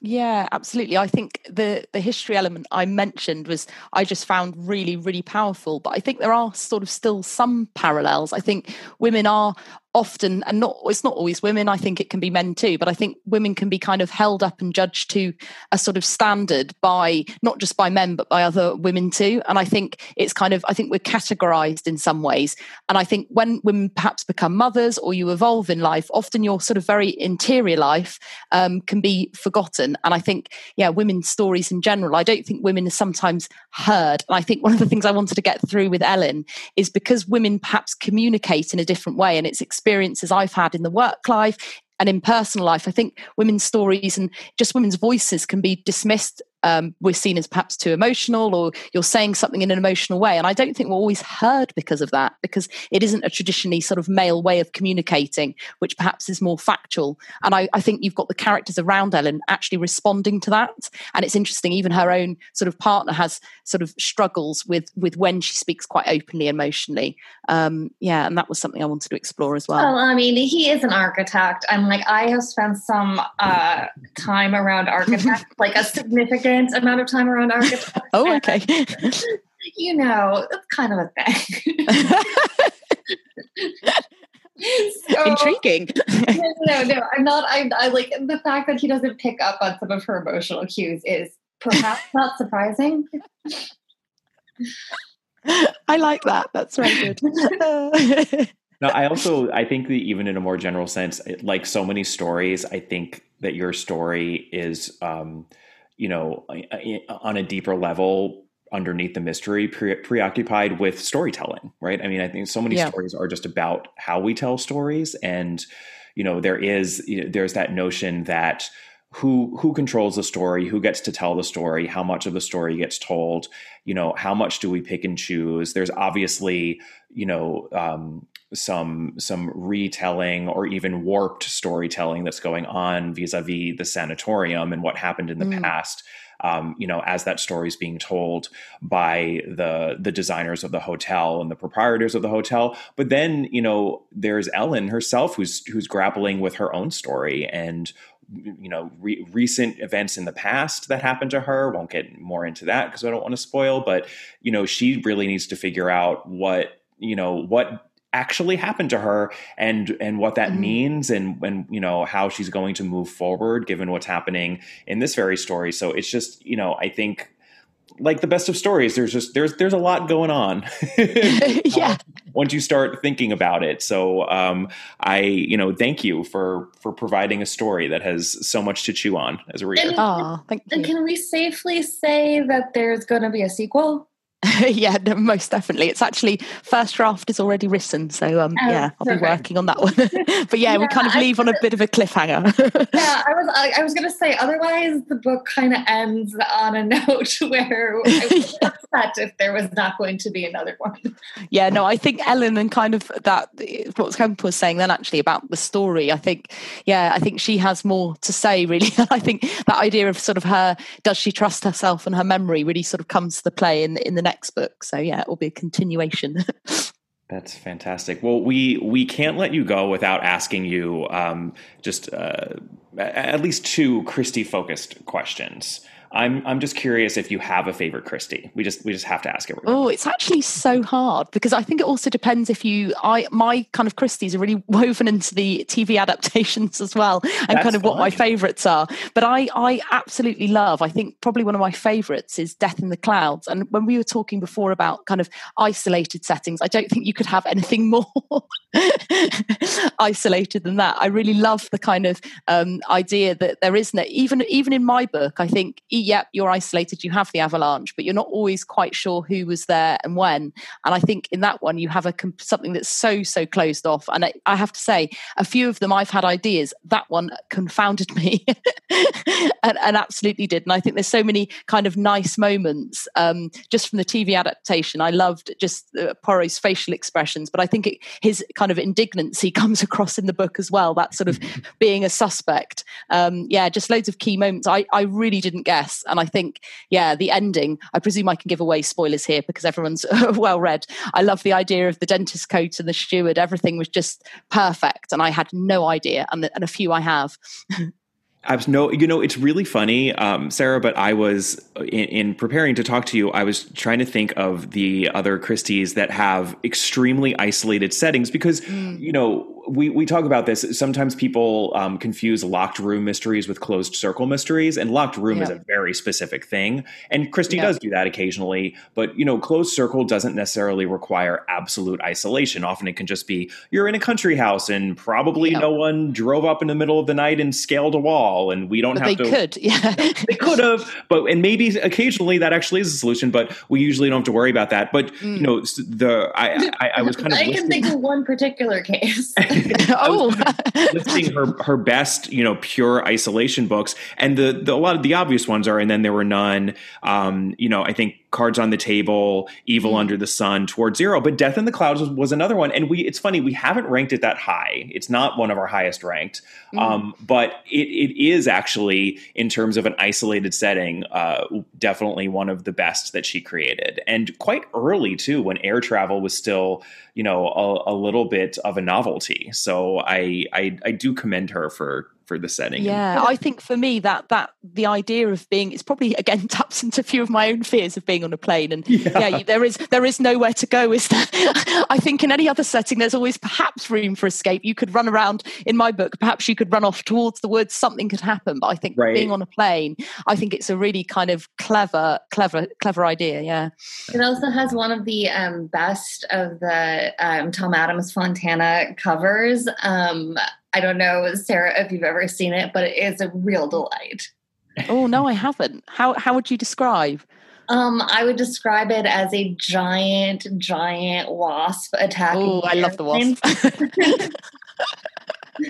Yeah, absolutely. I think the history element I mentioned I just found really, really powerful. But I think there are sort of still some parallels. I think women are often, and it's not always women, I think it can be men too, but I think women can be kind of held up and judged to a sort of standard by, not just by men, but by other women too. And I think it's kind of, I think we're categorized in some ways. And I think when women perhaps become mothers or you evolve in life, often your sort of very interior life can be forgotten. And I think, women's stories in general, I don't think women are sometimes heard. And I think one of the things I wanted to get through with Ellen is because women perhaps communicate in a different way, and it's experiences I've had in the work life and in personal life, I think women's stories and just women's voices can be dismissed. We're seen as perhaps too emotional, or you're saying something in an emotional way. And I don't think we're always heard because of that, because it isn't a traditionally sort of male way of communicating, which perhaps is more factual. And I think you've got the characters around Ellen actually responding to that. And it's interesting, even her own sort of partner has sort of struggles with when she speaks quite openly emotionally. And that was something I wanted to explore as well. Well, I mean, he is an architect. And like, I have spent some time around architects, like a significant amount of time around architects. Oh, okay. It's kind of a thing. So, intriguing. No, I'm not. I like the fact that he doesn't pick up on some of her emotional cues is perhaps not surprising. I like that. That's very good. No, I think that even in a more general sense, like so many stories, I think that your story is, on a deeper level underneath the mystery, preoccupied with storytelling, right? I mean, I think so many stories are just about how we tell stories. And, there's that notion that who controls the story, who gets to tell the story, how much of the story gets told, you know, how much do we pick and choose? There's obviously, you know, some retelling or even warped storytelling that's going on vis-a-vis the sanatorium and what happened in the past, you know, as that story is being told by the designers of the hotel and the proprietors of the hotel. But then, you know, there's Ellen herself who's grappling with her own story and, you know, recent events in the past that happened to her. Won't get more into that because I don't want to spoil, but, you know, she really needs to figure out what actually happened to her and what that means and, you know, how she's going to move forward given what's happening in this very story. So it's just, you know, I think like the best of stories, there's a lot going on once you start thinking about it. So, I, you know, thank you for providing a story that has so much to chew on as a reader. And can we safely say that there's going to be a sequel? Yeah, no, most definitely. It's actually first draft is already written, so I'll be working on that one. But yeah, we kind of leave on a bit of a cliffhanger. Yeah, I was going to say otherwise the book kind of ends on a note where I would be upset if there was not going to be another one. Yeah, no, I think Ellen and kind of that what Kemper was saying then actually about the story. I think she has more to say really. I think that idea of sort of her, does she trust herself and her memory really sort of comes to play in the next book. So yeah, it will be a continuation. That's fantastic. Well, we can't let you go without asking you at least two Christie focused questions. I'm just curious if you have a favorite Christie. We just have to ask it. Oh, it's actually so hard because I think it also depends if you. My kind of Christies are really woven into the TV adaptations as well, and that's kind of what my favorites are. But I absolutely love. I think probably one of my favorites is Death in the Clouds. And when we were talking before about kind of isolated settings, I don't think you could have anything more isolated than that. I really love the kind of idea that there is no even in my book. I think. Yep, you're isolated, you have the avalanche, but you're not always quite sure who was there and when. And I think in that one, you have something that's so closed off. And I have to say, a few of them I've had ideas. That one confounded me and absolutely did. And I think there's so many kind of nice moments just from the TV adaptation. I loved just Poirot's facial expressions, but I think his kind of indignancy comes across in the book as well, that sort of being a suspect. Just loads of key moments I really didn't get. And I think, the ending, I presume I can give away spoilers here because everyone's well read. I love the idea of the dentist's coat and the steward. Everything was just perfect. And I had no idea. And a few I have. It's really funny, Sarah, but I was in preparing to talk to you, I was trying to think of the other Christies that have extremely isolated settings because, you know, we talk about this. Sometimes people confuse locked room mysteries with closed circle mysteries, and locked room is a very specific thing. And Christie does do that occasionally, but you know, closed circle doesn't necessarily require absolute isolation. Often it can just be, you're in a country house and probably no one drove up in the middle of the night and scaled a wall and we don't but have they to. Could. Yeah. They could have, and maybe occasionally that actually is a solution, but we usually don't have to worry about that. But you know, I was kind of. I can think of one particular case. Listing her best, you know, pure isolation books, and the a lot of the obvious ones are And Then There Were None. You know, I think Cards on the Table, Evil Under the Sun, Toward Zero, but Death in the Clouds was another one. And it's funny, we haven't ranked it that high. It's not one of our highest ranked, but it is actually, in terms of an isolated setting, definitely one of the best that she created, and quite early too, when air travel was still, you know, a little bit of a novelty. So I do commend her for the setting. Yeah, I think for me that the idea of being, it's probably again taps into a few of my own fears of being on a plane and there is nowhere to go, is there? I think in any other setting there's always perhaps room for escape. You could run around, in my book perhaps you could run off towards the woods, something could happen, but I think being on a plane, I think it's a really kind of clever idea. Yeah, it also has one of the best of the Tom Adams Fontana covers. I don't know, Sarah, if you've ever seen it, but it is a real delight. Oh, no, I haven't. How would you describe? I would describe it as a giant, giant wasp attacking. Oh, I love the wasp. No,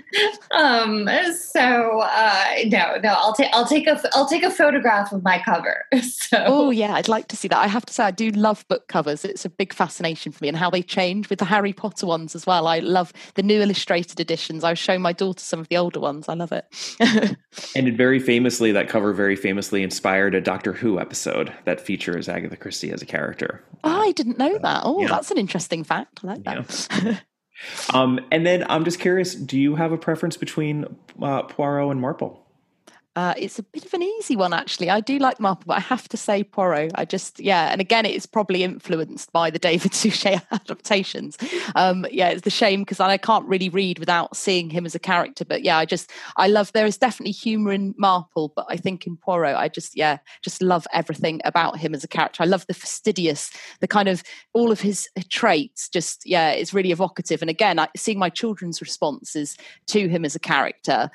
I'll take a photograph of my cover. So. Oh yeah, I'd like to see that. I have to say, I do love book covers. It's a big fascination for me, and how they change with the Harry Potter ones as well. I love the new illustrated editions. I was showing my daughter some of the older ones. I love it. And that cover very famously inspired a Doctor Who episode that features Agatha Christie as a character. Oh, I didn't know that. Oh, yeah. That's an interesting fact. I like that. Yeah. And then I'm just curious, do you have a preference between Poirot and Marple? It's a bit of an easy one, actually. I do like Marple, but I have to say Poirot. And again, it's probably influenced by the David Suchet adaptations. It's a shame because I can't really read without seeing him as a character. But yeah, I love, there is definitely humour in Marple, but I think in Poirot, I just love everything about him as a character. I love the fastidious, the kind of, all of his traits, it's really evocative. And again, seeing my children's responses to him as a character,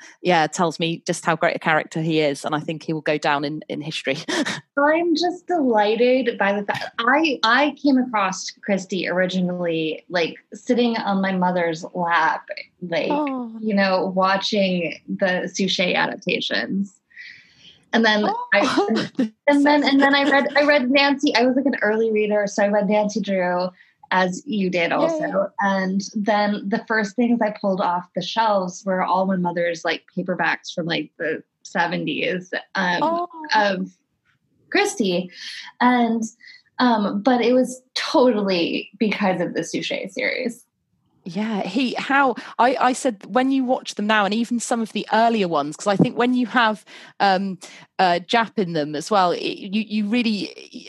tells me just how great a character he is, and I think he will go down in history. I'm just delighted by the fact I came across Christie originally like sitting on my mother's lap, watching the Suchet adaptations. And then I read Nancy. I was like an early reader, so I read Nancy Drew, as you did also. Yay. And then the first things I pulled off the shelves were all my mother's like paperbacks from like the 70s of Christie, and but it was totally because of the Suchet series. I said when you watch them now, and even some of the earlier ones, because I think when you have Jap in them as well, you really,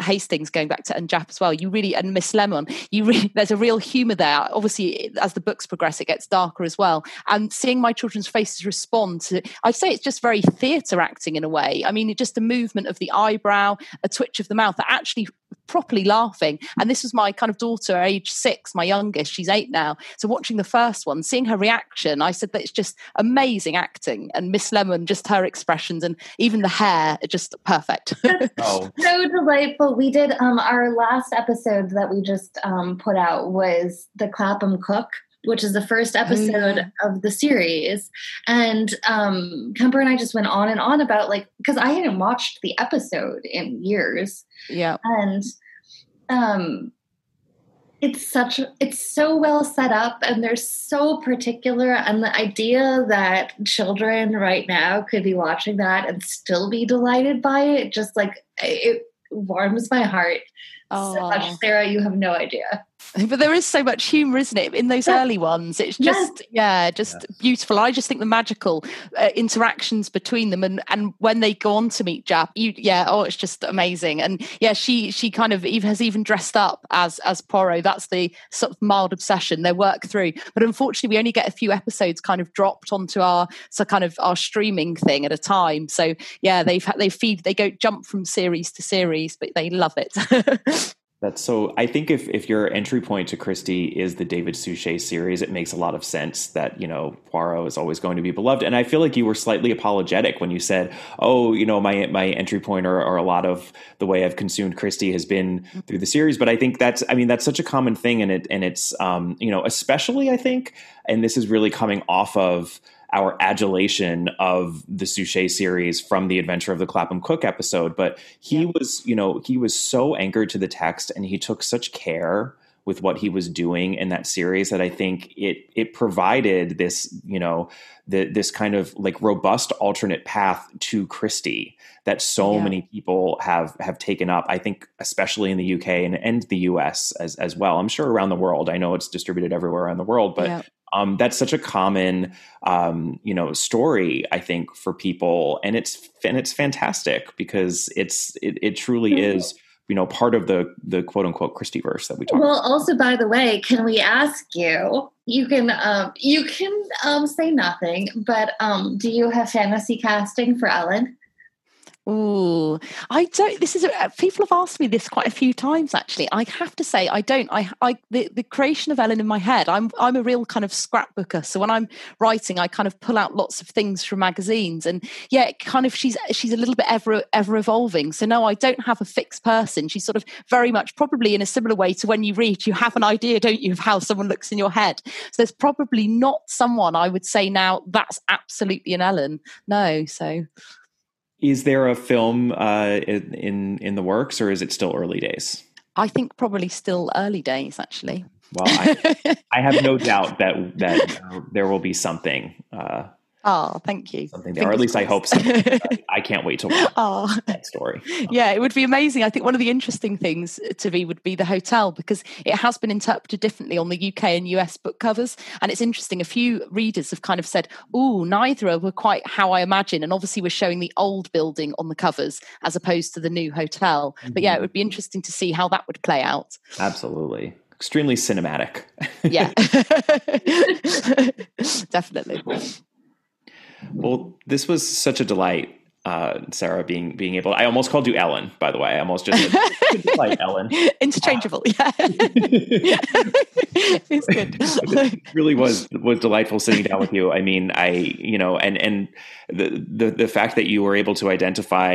Hastings going back to, and Jap as well, and Miss Lemon, there's a real humour there. Obviously, as the books progress, it gets darker as well. And seeing my children's faces respond to, I'd say it's just very theatre acting in a way. I mean, it's just a movement of the eyebrow, a twitch of the mouth, that actually properly laughing. And this was my kind of daughter, age 6, my youngest, she's 8 now. So watching the first one, seeing her reaction, I said that it's just amazing acting. And Miss Lemon, just her expressions and even the hair, just perfect. Oh. So delightful. We did our last episode that we just put out was The Clapham Cook, which is the first episode of the series. And Kemper and I just went on and on about, like, because I hadn't watched the episode in years. Yeah. And it's so well set up, and they're so particular. And the idea that children right now could be watching that and still be delighted by it, just like, it warms my heart. Oh. So much, Sarah, you have no idea. But there is so much humour, isn't it, in those early ones? It's just, beautiful. I just think the magical interactions between them, and when they go on to meet Jap, it's just amazing. And yeah, she kind of even has dressed up as Poirot. That's the sort of mild obsession, their work through. But unfortunately, we only get a few episodes kind of dropped onto our streaming thing at a time. So yeah, they jump from series to series, but they love it. That's so, I think if your entry point to Christie is the David Suchet series, it makes a lot of sense that, Poirot is always going to be beloved. And I feel like you were slightly apologetic when you said, my entry point or a lot of the way I've consumed Christie has been through the series. But I think that's such a common thing. And it's especially, I think, and this is really coming off of our adulation of the Suchet series from The Adventure of the Clapham Cook episode. But he was so anchored to the text, and he took such care with what he was doing in that series that I think it provided this, this kind of like robust alternate path to Christie that so many people have taken up, I think, especially in the UK and the US as well. I'm sure around the world. I know it's distributed everywhere around the world, but that's such a common, story, I think, for people. And it's fantastic because it truly is, part of the quote unquote Christieverse that we talk about. Well, also, by the way, can we ask you, you can say nothing, but do you have fantasy casting for Ellen? Ooh, I don't. This is people have asked me this quite a few times. Actually, I have to say I don't. The creation of Ellen in my head. I'm a real kind of scrapbooker. So when I'm writing, I kind of pull out lots of things from magazines, and yeah, it kind of she's a little bit ever evolving. So no, I don't have a fixed person. She's sort of very much probably in a similar way to when you read, you have an idea, don't you, of how someone looks in your head. So there's probably not someone I would say now that's absolutely an Ellen. No, so. Is there a film in the works, or is it still early days? I think probably still early days, actually. Well, I have no doubt that there will be something. Oh, thank you. Something there, or at least I hope so. I can't wait to watch that story. Yeah, it would be amazing. I think one of the interesting things to me would be the hotel, because it has been interpreted differently on the UK and US book covers. And it's interesting, a few readers have kind of said, oh, neither were quite how I imagine. And obviously we're showing the old building on the covers as opposed to the new hotel. Mm-hmm. But yeah, it would be interesting to see how that would play out. Absolutely. Extremely cinematic. Yeah, definitely. Well, this was such a delight, Sarah, being able. I almost called you Ellen, by the way. I almost just said, delight, Ellen. Interchangeable, yeah. It's good. It really was delightful sitting down with you. I mean, and the fact that you were able to identify,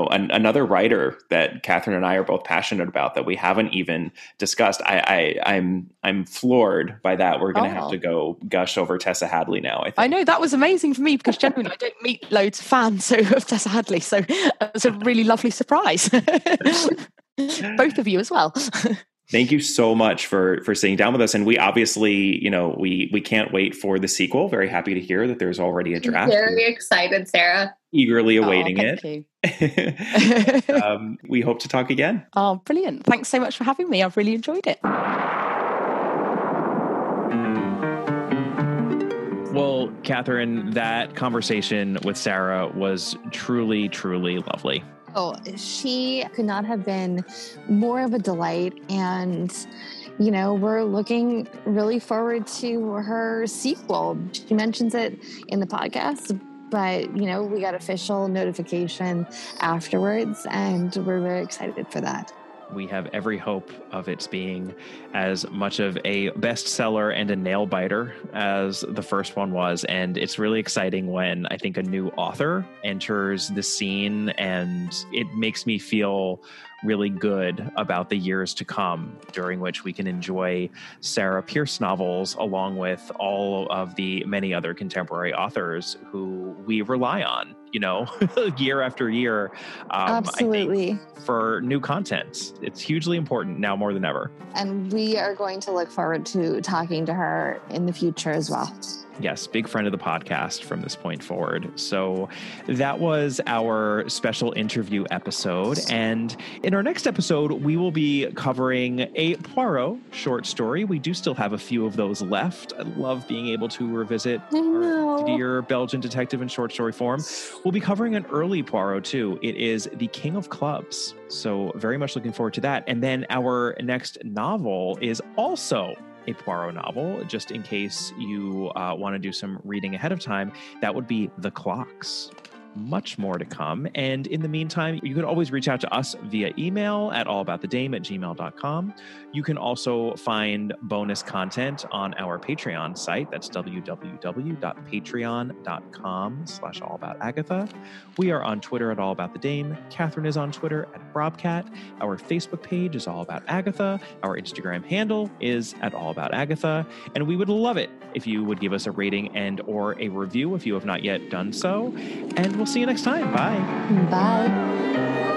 another writer that Catherine and I are both passionate about that we haven't even discussed. I'm floored by that. We're going to have to go gush over Tessa Hadley now, I think. I know, that was amazing for me because generally I don't meet loads of fans of Tessa Hadley. So it was a really lovely surprise. Both of you as well. Thank you so much for sitting down with us. And we obviously, we can't wait for the sequel. Very happy to hear that there's already a draft. Very excited, Sarah. Eagerly awaiting it. You. We hope to talk again. Oh, brilliant. Thanks so much for having me. I've really enjoyed it. Well, Catherine, that conversation with Sarah was truly, truly lovely. Oh, she could not have been more of a delight. And, we're looking really forward to her sequel. She mentions it in the podcast, but, we got official notification afterwards, and we're very excited for that. We have every hope of it being as much of a bestseller and a nail biter as the first one was. And it's really exciting when I think a new author enters the scene, and it makes me feel really good about the years to come, during which we can enjoy Sarah Pearse novels along with all of the many other contemporary authors who we rely on, year after year. Absolutely. I think for new content. It's hugely important now more than ever. And we are going to look forward to talking to her in the future as well. Yes, big friend of the podcast from this point forward. So that was our special interview episode. And in our next episode, we will be covering a Poirot short story. We do still have a few of those left. I love being able to revisit our dear Belgian detective in short story form. We'll be covering an early Poirot too. It is The King of Clubs. So very much looking forward to that. And then our next novel is also a Poirot novel, just in case you want to do some reading ahead of time. That would be The Clocks. Much more to come. And in the meantime, you can always reach out to us via email at allaboutthedame@gmail.com. You can also find bonus content on our Patreon site. That's www.patreon.com/allaboutagatha. We are on Twitter at allaboutthedame. Catherine is on Twitter at Brobcat. Our Facebook page is All About Agatha. Our Instagram handle is at allaboutagatha. And we would love it if you would give us a rating and or a review if you have not yet done so. And we'll see you next time. Bye. Bye.